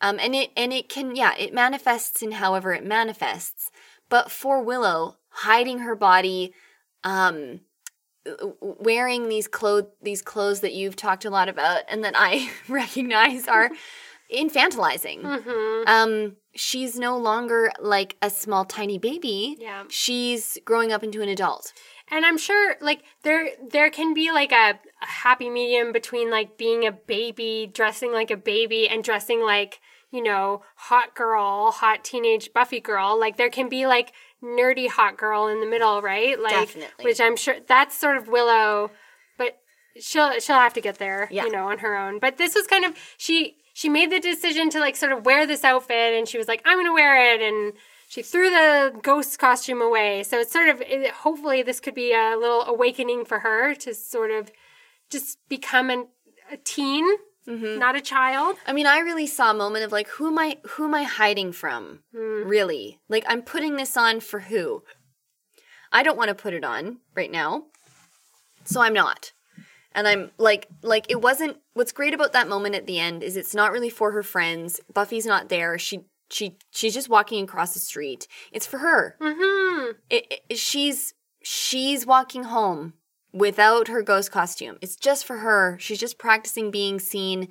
Um, and it and it can, yeah, it manifests in however it manifests. But for Willow, hiding her body, um, wearing these clothes, these clothes that you've talked a lot about and that I recognize are infantilizing. Mm-hmm. Um, she's no longer like a small, tiny baby. Yeah. She's growing up into an adult. And I'm sure, like, there there can be, like, a, a happy medium between, like, being a baby, dressing like a baby, and dressing like, you know, hot girl, hot teenage Buffy girl. Like, there can be, like, nerdy hot girl in the middle, right? Like, definitely. Which I'm sure, that's sort of Willow, but she'll, she'll have to get there, yeah. you know, on her own. But this was kind of, she... She made the decision to, like, sort of wear this outfit, and she was like, I'm going to wear it, and she threw the ghost costume away. So it's sort of, it, hopefully this could be a little awakening for her to sort of just become an, a teen, mm-hmm. not a child. I mean, I really saw a moment of, like, who am I, who am I hiding from, mm. really? Like, I'm putting this on for who? I don't want to put it on right now. so I'm not. And I'm like, like it wasn't, what's great about that moment at the end is it's not really for her friends. Buffy's not there. She, she, she's just walking across the street. It's for her. Mm-hmm. It, it, she's, she's walking home without her ghost costume. It's just for her. She's just practicing being seen,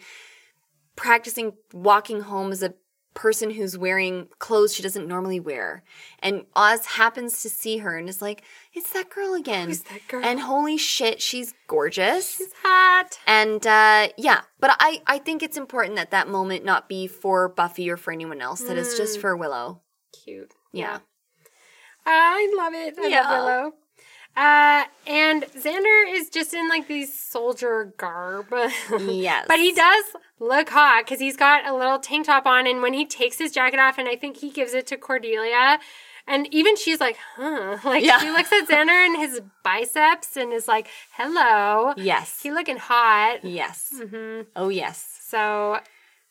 practicing walking home as a person who's wearing clothes she doesn't normally wear. And Oz happens to see her and is like, it's that girl again. It's that girl. And holy shit, she's gorgeous. She's hot. And uh, yeah, but I, I think it's important that that moment not be for Buffy or for anyone else, that mm. it's just for Willow. Cute. Yeah. I love it. I yeah. love Willow. Uh, and Xander is just in, like, these soldier garb. Yes. But he does look hot because he's got a little tank top on, and when he takes his jacket off, and I think he gives it to Cordelia, and even she's like, huh. Like, yeah. she looks at Xander and his biceps and is like, hello. Yes. He looking hot. Yes. Mm-hmm. Oh, yes. So,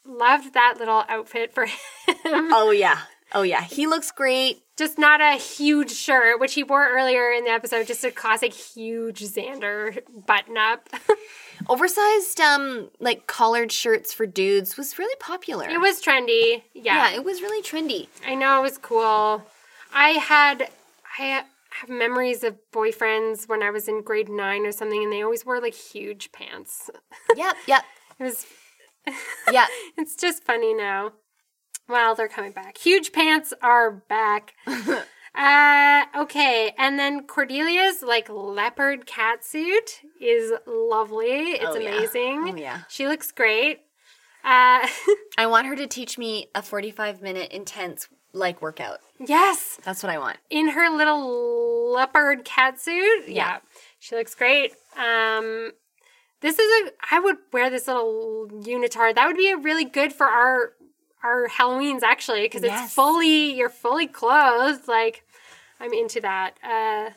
loved that little outfit for him. Oh, yeah. Oh, yeah. He looks great. Just not a huge shirt, which he wore earlier in the episode. Just a classic huge Xander button-up. Oversized, um, like, collared shirts for dudes was really popular. It was trendy. Yeah. Yeah, it was really trendy. I know. It was cool. I had... I have memories of boyfriends when I was in grade nine or something, and they always wore, like, huge pants. Yep, yep. It was... Yeah. It's just funny now. Well, they're coming back. Huge pants are back. uh, okay, and then Cordelia's, like, leopard catsuit is lovely. It's oh, yeah. amazing. Oh, yeah. She looks great. Uh, I want her to teach me a forty-five minute intense, like, workout. Yes. That's what I want. In her little leopard catsuit. Yeah. yeah. She looks great. Um... This is a... I would wear this little unitard. That would be a really good for our... Our Halloweens, actually, because yes. it's fully, you're fully clothed. Like, I'm into that. Uh,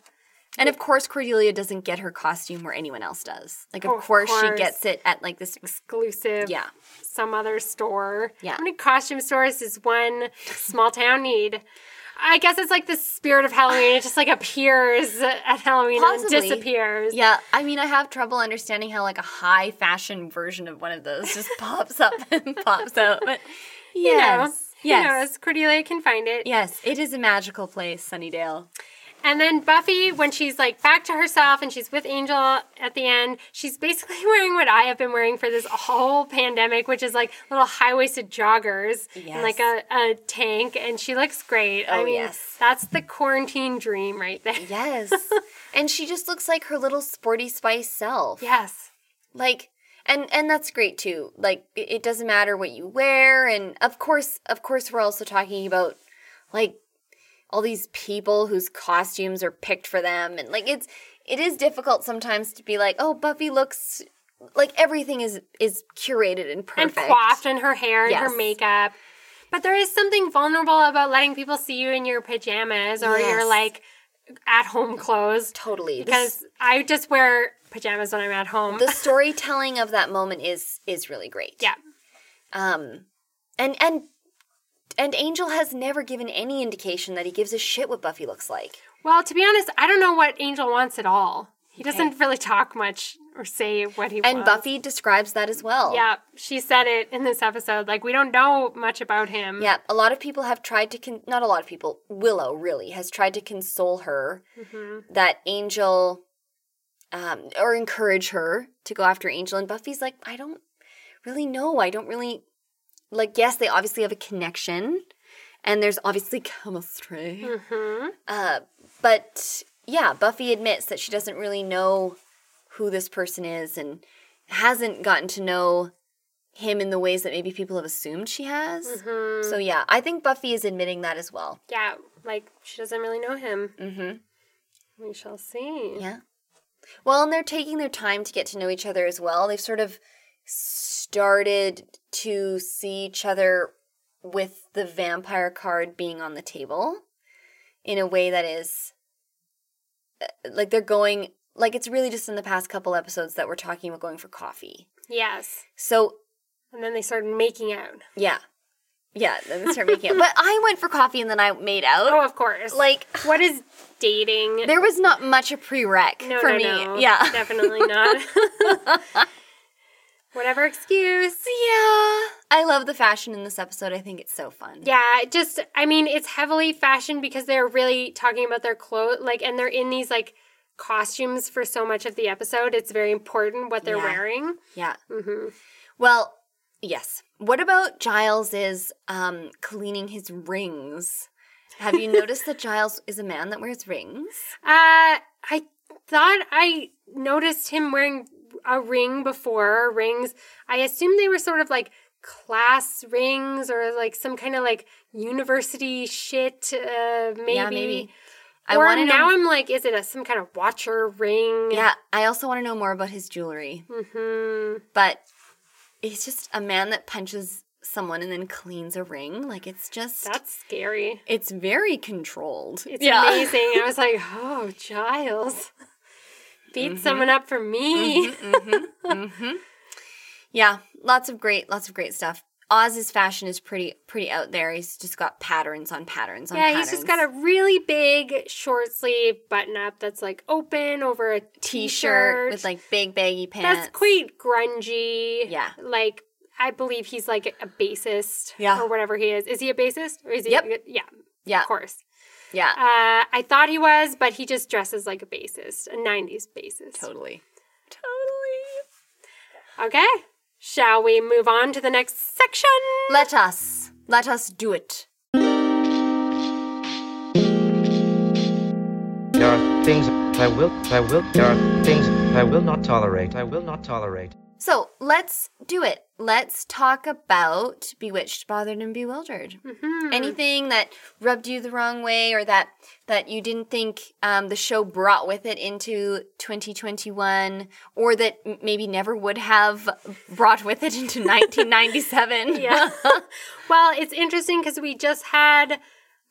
and, of course, Cordelia doesn't get her costume where anyone else does. Like, of, oh, course, of course she gets it at, like, this exclusive, yeah. some other store. Yeah. How many costume stores does one small town need? I guess it's, like, the spirit of Halloween. It just, like, appears at Halloween Possibly. and disappears. Yeah. I mean, I have trouble understanding how, like, a high-fashion version of one of those just pops up and pops out. But... Yes. You know, yes. You know, Cordelia can find it. Yes. It is a magical place, Sunnydale. And then Buffy, when she's, like, back to herself and she's with Angel at the end, she's basically wearing what I have been wearing for this whole pandemic, which is, like, little high-waisted joggers yes. and, like, a, a tank. And she looks great. Oh, I mean, yes. that's the quarantine dream right there. Yes. And she just looks like her little Sporty Spice self. Yes. Like... And and that's great, too. Like, it doesn't matter what you wear. And, of course, of course, we're also talking about, like, all these people whose costumes are picked for them. And, like, it's it is difficult sometimes to be like, oh, Buffy looks, like, everything is, is curated and perfect. And coiffed, and her hair and yes. her makeup. But there is something vulnerable about letting people see you in your pajamas or yes. your, like, at-home clothes. Totally. Because this... I just wear... pajamas when I'm at home. The storytelling of that moment is is really great. Yeah. Um, and and and Angel has never given any indication that he gives a shit what Buffy looks like. Well, to be honest, I don't know what Angel wants at all. He okay. doesn't really talk much or say what he and wants. And Buffy describes that as well. Yeah, she said it in this episode. Like, we don't know much about him. Yeah, a lot of people have tried to, con- not a lot of people, Willow really, has tried to console her mm-hmm. that Angel... Um, or encourage her to go after Angel. And Buffy's like, I don't really know. I don't really, like, yes, they obviously have a connection. And there's obviously chemistry. Mm-hmm. Uh, but, yeah, Buffy admits that she doesn't really know who this person is and hasn't gotten to know him in the ways that maybe people have assumed she has. Mm-hmm. So, yeah, I think Buffy is admitting that as well. Yeah, like, she doesn't really know him. Mm-hmm. We shall see. Yeah. Well, and they're taking their time to get to know each other as well. They've sort of started to see each other with the vampire card being on the table in a way that is, like, they're going, like, it's really just in the past couple episodes that we're talking about going for coffee. Yes. So. And then they started making out. Yeah. Yeah, then start making out. But I went for coffee and then I made out. Oh, of course. Like, what is dating? There was not much a prereq no, for no, me. No. Yeah, definitely not. Whatever excuse. Yeah. I love the fashion in this episode. I think it's so fun. Yeah, just, I mean, it's heavily fashion because they're really talking about their clothes, like, and they're in these, like, costumes for so much of the episode. It's very important what they're yeah. wearing. Yeah. Mm-hmm. Well, yes. What about Giles's um, cleaning his rings? Have you noticed that Giles is a man that wears rings? Uh, I thought I noticed him wearing a ring before. Rings, I assume they were sort of like class rings or like some kind of like university shit, uh, maybe. Yeah, maybe. I or now know... I'm like, is it a, some kind of watcher ring? Yeah, I also want to know more about his jewelry. Mm-hmm. But he's just a man that punches someone and then cleans a ring. Like, it's just... That's scary. It's very controlled. It's yeah. amazing. I was like, oh, Giles. Beat mm-hmm. someone up for me. Mm-hmm, mm-hmm, mm-hmm. Yeah, lots of great, lots of great stuff. Oz's fashion is pretty, pretty out there. He's just got patterns on patterns on yeah, patterns. Yeah, he's just got a really big short sleeve button up that's like open over a t-shirt, t-shirt with like big baggy pants. That's quite grungy. Yeah, like I believe he's like a bassist yeah. or whatever he is. Is he a bassist or is he? Yep. A, yeah. Yeah. Of course. Yeah. Uh, I thought he was, but he just dresses like a bassist, a nineties bassist. Totally. Totally. Okay. Shall we move on to the next section? Let us. Let us do it. There are things I will, I will, there are things I will not tolerate, I will not tolerate. So let's do it. Let's talk about Bewitched, Bothered, and Bewildered. Mm-hmm. Anything that rubbed you the wrong way or that that you didn't think um, the show brought with it into twenty twenty-one or that m- maybe never would have brought with it into nineteen ninety-seven. Yeah. Well, it's interesting because we just had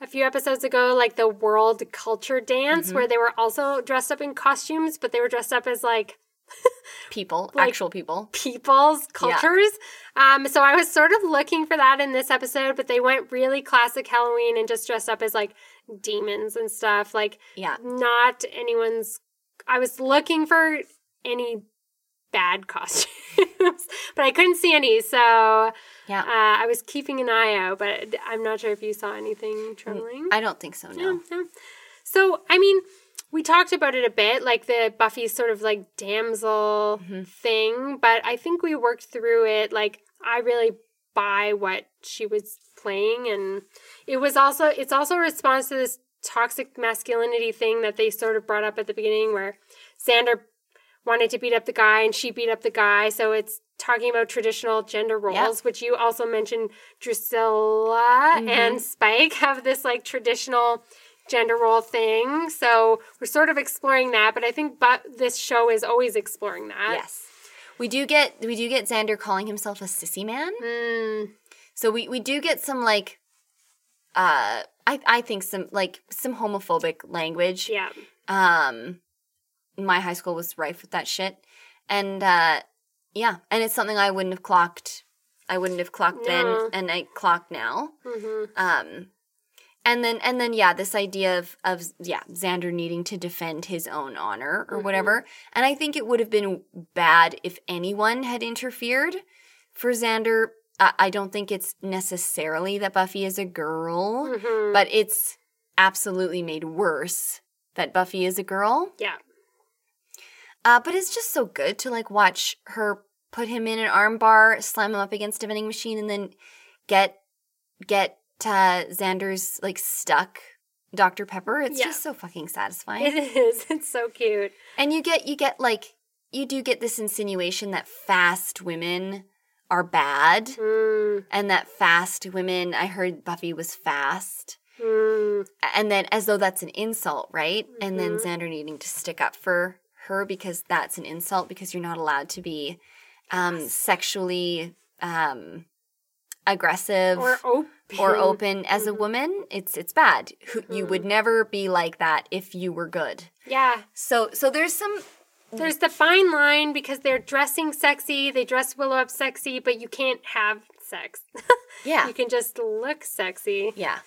a few episodes ago, like the World Culture Dance, mm-hmm. where they were also dressed up in costumes, but they were dressed up as like... people, like actual people. People's cultures. Yeah. Um, so I was sort of looking for that in this episode, but they went really classic Halloween and just dressed up as like demons and stuff. Like yeah. not anyone's I was looking for any bad costumes, but I couldn't see any. So yeah. uh, I was keeping an eye out, but I'm not sure if you saw anything troubling. I don't think so, no. Yeah, no. So, I mean, we talked about it a bit, like the Buffy sort of like damsel mm-hmm. thing, but I think we worked through it. Like, I really buy what she was playing, and it was also, it's also a response to this toxic masculinity thing that they sort of brought up at the beginning where Xander wanted to beat up the guy and she beat up the guy. So it's talking about traditional gender roles, yep. which you also mentioned Drusilla mm-hmm. and Spike have this like traditional gender role thing. So we're sort of exploring that, but I think but this show is always exploring that. Yes. We do get we do get Xander calling himself a sissy man. Mm. So we, we do get some like uh I I think some like some homophobic language. Yeah. Um my high school was rife with that shit. And uh yeah, and it's something I wouldn't have clocked I wouldn't have clocked no. then and I clock now. Mm-hmm. Um And then, and then, yeah, this idea of, of yeah, Xander needing to defend his own honor or mm-hmm. whatever. And I think it would have been bad if anyone had interfered for Xander. Uh, I don't think it's necessarily that Buffy is a girl, mm-hmm. but it's absolutely made worse that Buffy is a girl. Yeah. Uh, but it's just so good to, like, watch her put him in an arm bar, slam him up against a vending machine, and then get get – Uh, Xander's like stuck Doctor Pepper. It's yeah. just so fucking satisfying. It is. It's so cute. And you get you get like you do get this insinuation that fast women are bad, mm. and that fast women. I heard Buffy was fast, mm. and then as though that's an insult, right? Mm-hmm. And then Xander needing to stick up for her because that's an insult because you're not allowed to be um, yes. sexually um, aggressive or open. Or open as a woman, it's it's bad. You would never be like that if you were good. Yeah. So so there's some There's the fine line because they're dressing sexy. They dress Willow up sexy, but you can't have sex. Yeah. You can just look sexy. Yeah.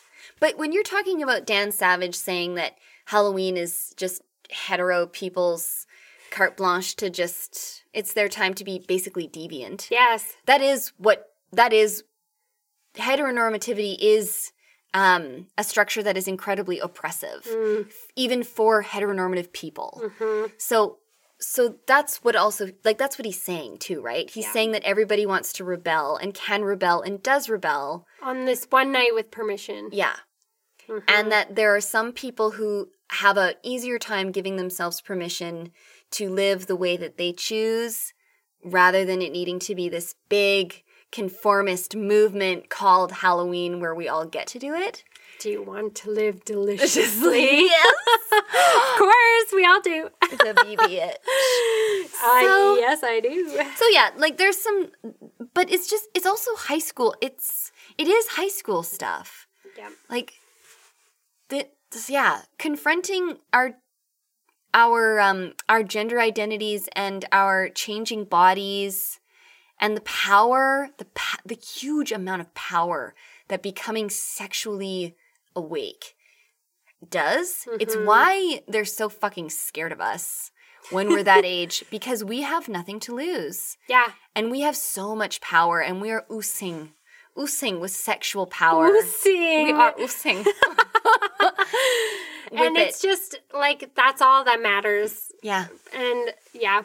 But when you're talking about Dan Savage saying that Halloween is just hetero people's carte blanche to just, it's their time to be basically deviant. Yes. That is what, that is, heteronormativity is um, a structure that is incredibly oppressive, mm. even for heteronormative people. Mm-hmm. So, So that's what also, like, that's what he's saying too, right? He's yeah. saying that everybody wants to rebel and can rebel and does rebel. On this one night with permission. Yeah. Mm-hmm. And that there are some people who have an easier time giving themselves permission to live the way that they choose rather than it needing to be this big conformist movement called Halloween where we all get to do it. Do you want to live deliciously? Yes. Of course, we all do. The B B it. So, uh, yes, I do. So yeah, like there's some, but it's just, it's also high school. It's, it is high school stuff. Yeah. Like, the, yeah, confronting our, our, um, our gender identities and our changing bodies and the power, the the huge amount of power that becoming sexually awake does. Mm-hmm. It's why they're so fucking scared of us when we're that age, because we have nothing to lose. Yeah. And we have so much power, and we are oozing. Oozing with sexual power. Oozing. We are oozing. And it's it. just, like, that's all that matters. Yeah. And, yeah.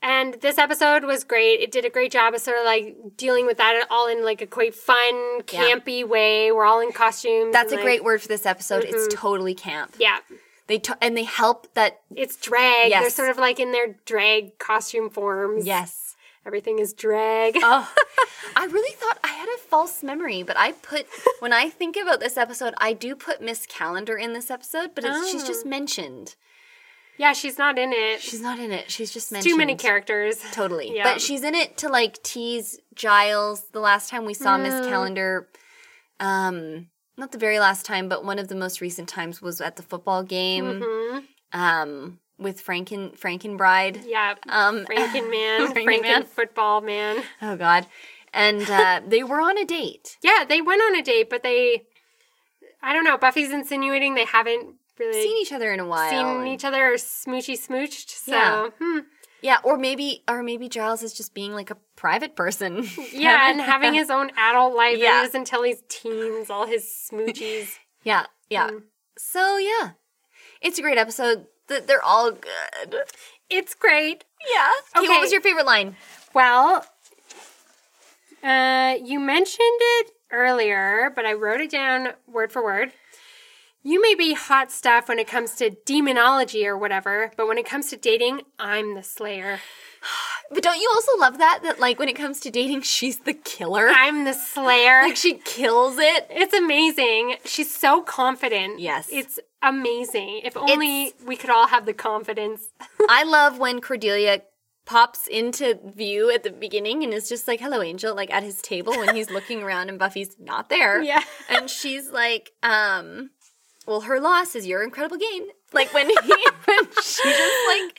And this episode was great. It did a great job of sort of like dealing with that all in like a quite fun, campy yeah. way. We're all in costumes. That's a like, great word for this episode. Mm-hmm. It's totally camp. Yeah. They to- And they help that. It's drag. Yes. They're sort of like in their drag costume forms. Yes. Everything is drag. Oh. I really thought I had a false memory, but I put, when I think about this episode, I do put Miss Calendar in this episode, but it's, oh. she's just mentioned. Yeah, she's not in it. She's not in it. She's just mentioned. Too many characters. Totally. Yeah. But she's in it to, like, tease Giles. The last time we saw mm. Miss Calendar, um, not the very last time, but one of the most recent times was at the football game mm-hmm. um, with Franken Frankenbride. Yeah. Um, Frankenman. Franken football man. Oh, God. And uh, they were on a date. Yeah, they went on a date, but they, I don't know, Buffy's insinuating they haven't. Really seen each other in a while. Seen each other smoochy smooched. So yeah. Hmm. yeah, or maybe or maybe Giles is just being like a private person. Yeah, and having his own adult life yeah. is until he's teens, all his smoochies. yeah, yeah. Mm. So yeah. It's a great episode. They're all good. It's great. Yeah. Okay, okay. What was your favorite line? Well, uh, you mentioned it earlier, but I wrote it down word for word. You may be hot stuff when it comes to demonology or whatever, but when it comes to dating, I'm the slayer. But don't you also love that? That, like, when it comes to dating, she's the killer? I'm the slayer. Like, she kills it. It's amazing. She's so confident. Yes. It's amazing. If only it's, we could all have the confidence. I love when Cordelia pops into view at the beginning and is just like, hello, Angel, like, at his table when he's looking around and Buffy's not there. Yeah. And she's like, um... well, her loss is your incredible gain. Like when, he, when she just like,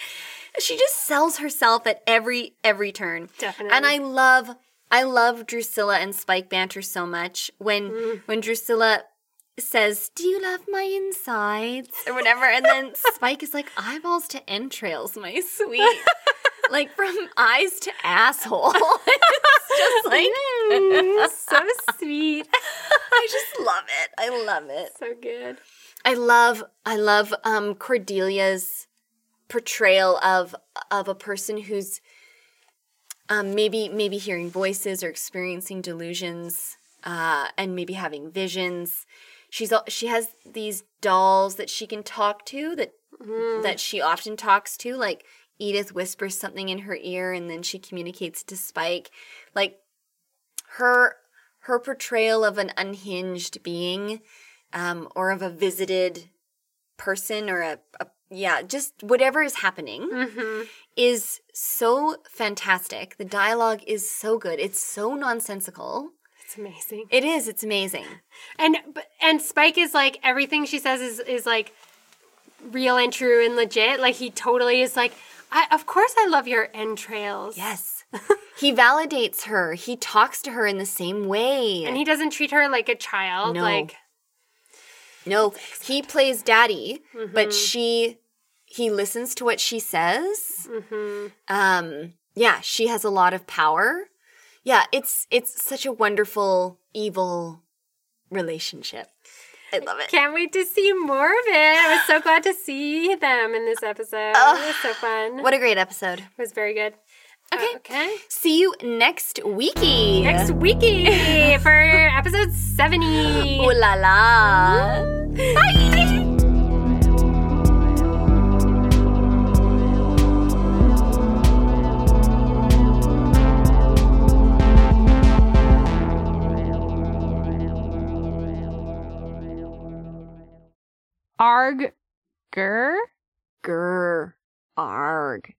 she just sells herself at every every turn. Definitely. And I love, I love Drusilla and Spike banter so much. When mm. when Drusilla says, "Do you love my insides?" or whatever, and then Spike is like, "Eyeballs to entrails, my sweet." Like from eyes to asshole. It's just like mm, so sweet. I just love it. I love it. So good. I love I love um, Cordelia's portrayal of of a person who's um, maybe maybe hearing voices or experiencing delusions uh, and maybe having visions. She's she has these dolls that she can talk to that mm. that she often talks to. Like Edith whispers something in her ear and then she communicates to Spike. Like her her portrayal of an unhinged being um, or of a visited person or a, a yeah, just whatever is happening mm-hmm. is so fantastic. The dialogue is so good. It's so nonsensical. It's amazing. It is. It's amazing. And and Spike is like, everything she says is, is like real and true and legit. Like he totally is like, I, of course I love your entrails. Yes. He validates her. He talks to her in the same way. And he doesn't treat her like a child. No. Like... No, he plays daddy, mm-hmm. but she, he listens to what she says. Mm-hmm. Um, yeah, she has a lot of power. Yeah, it's it's such a wonderful, evil relationship. I love it. Can't wait to see more of it. I was so glad to see them in this episode. Oh, it was so fun. What a great episode. It was very good. Okay. Uh, okay. See you next weeky. Next weeky for episode seventy. Ooh la la. Bye. Bye. Arg. Grr. Grr. Arg.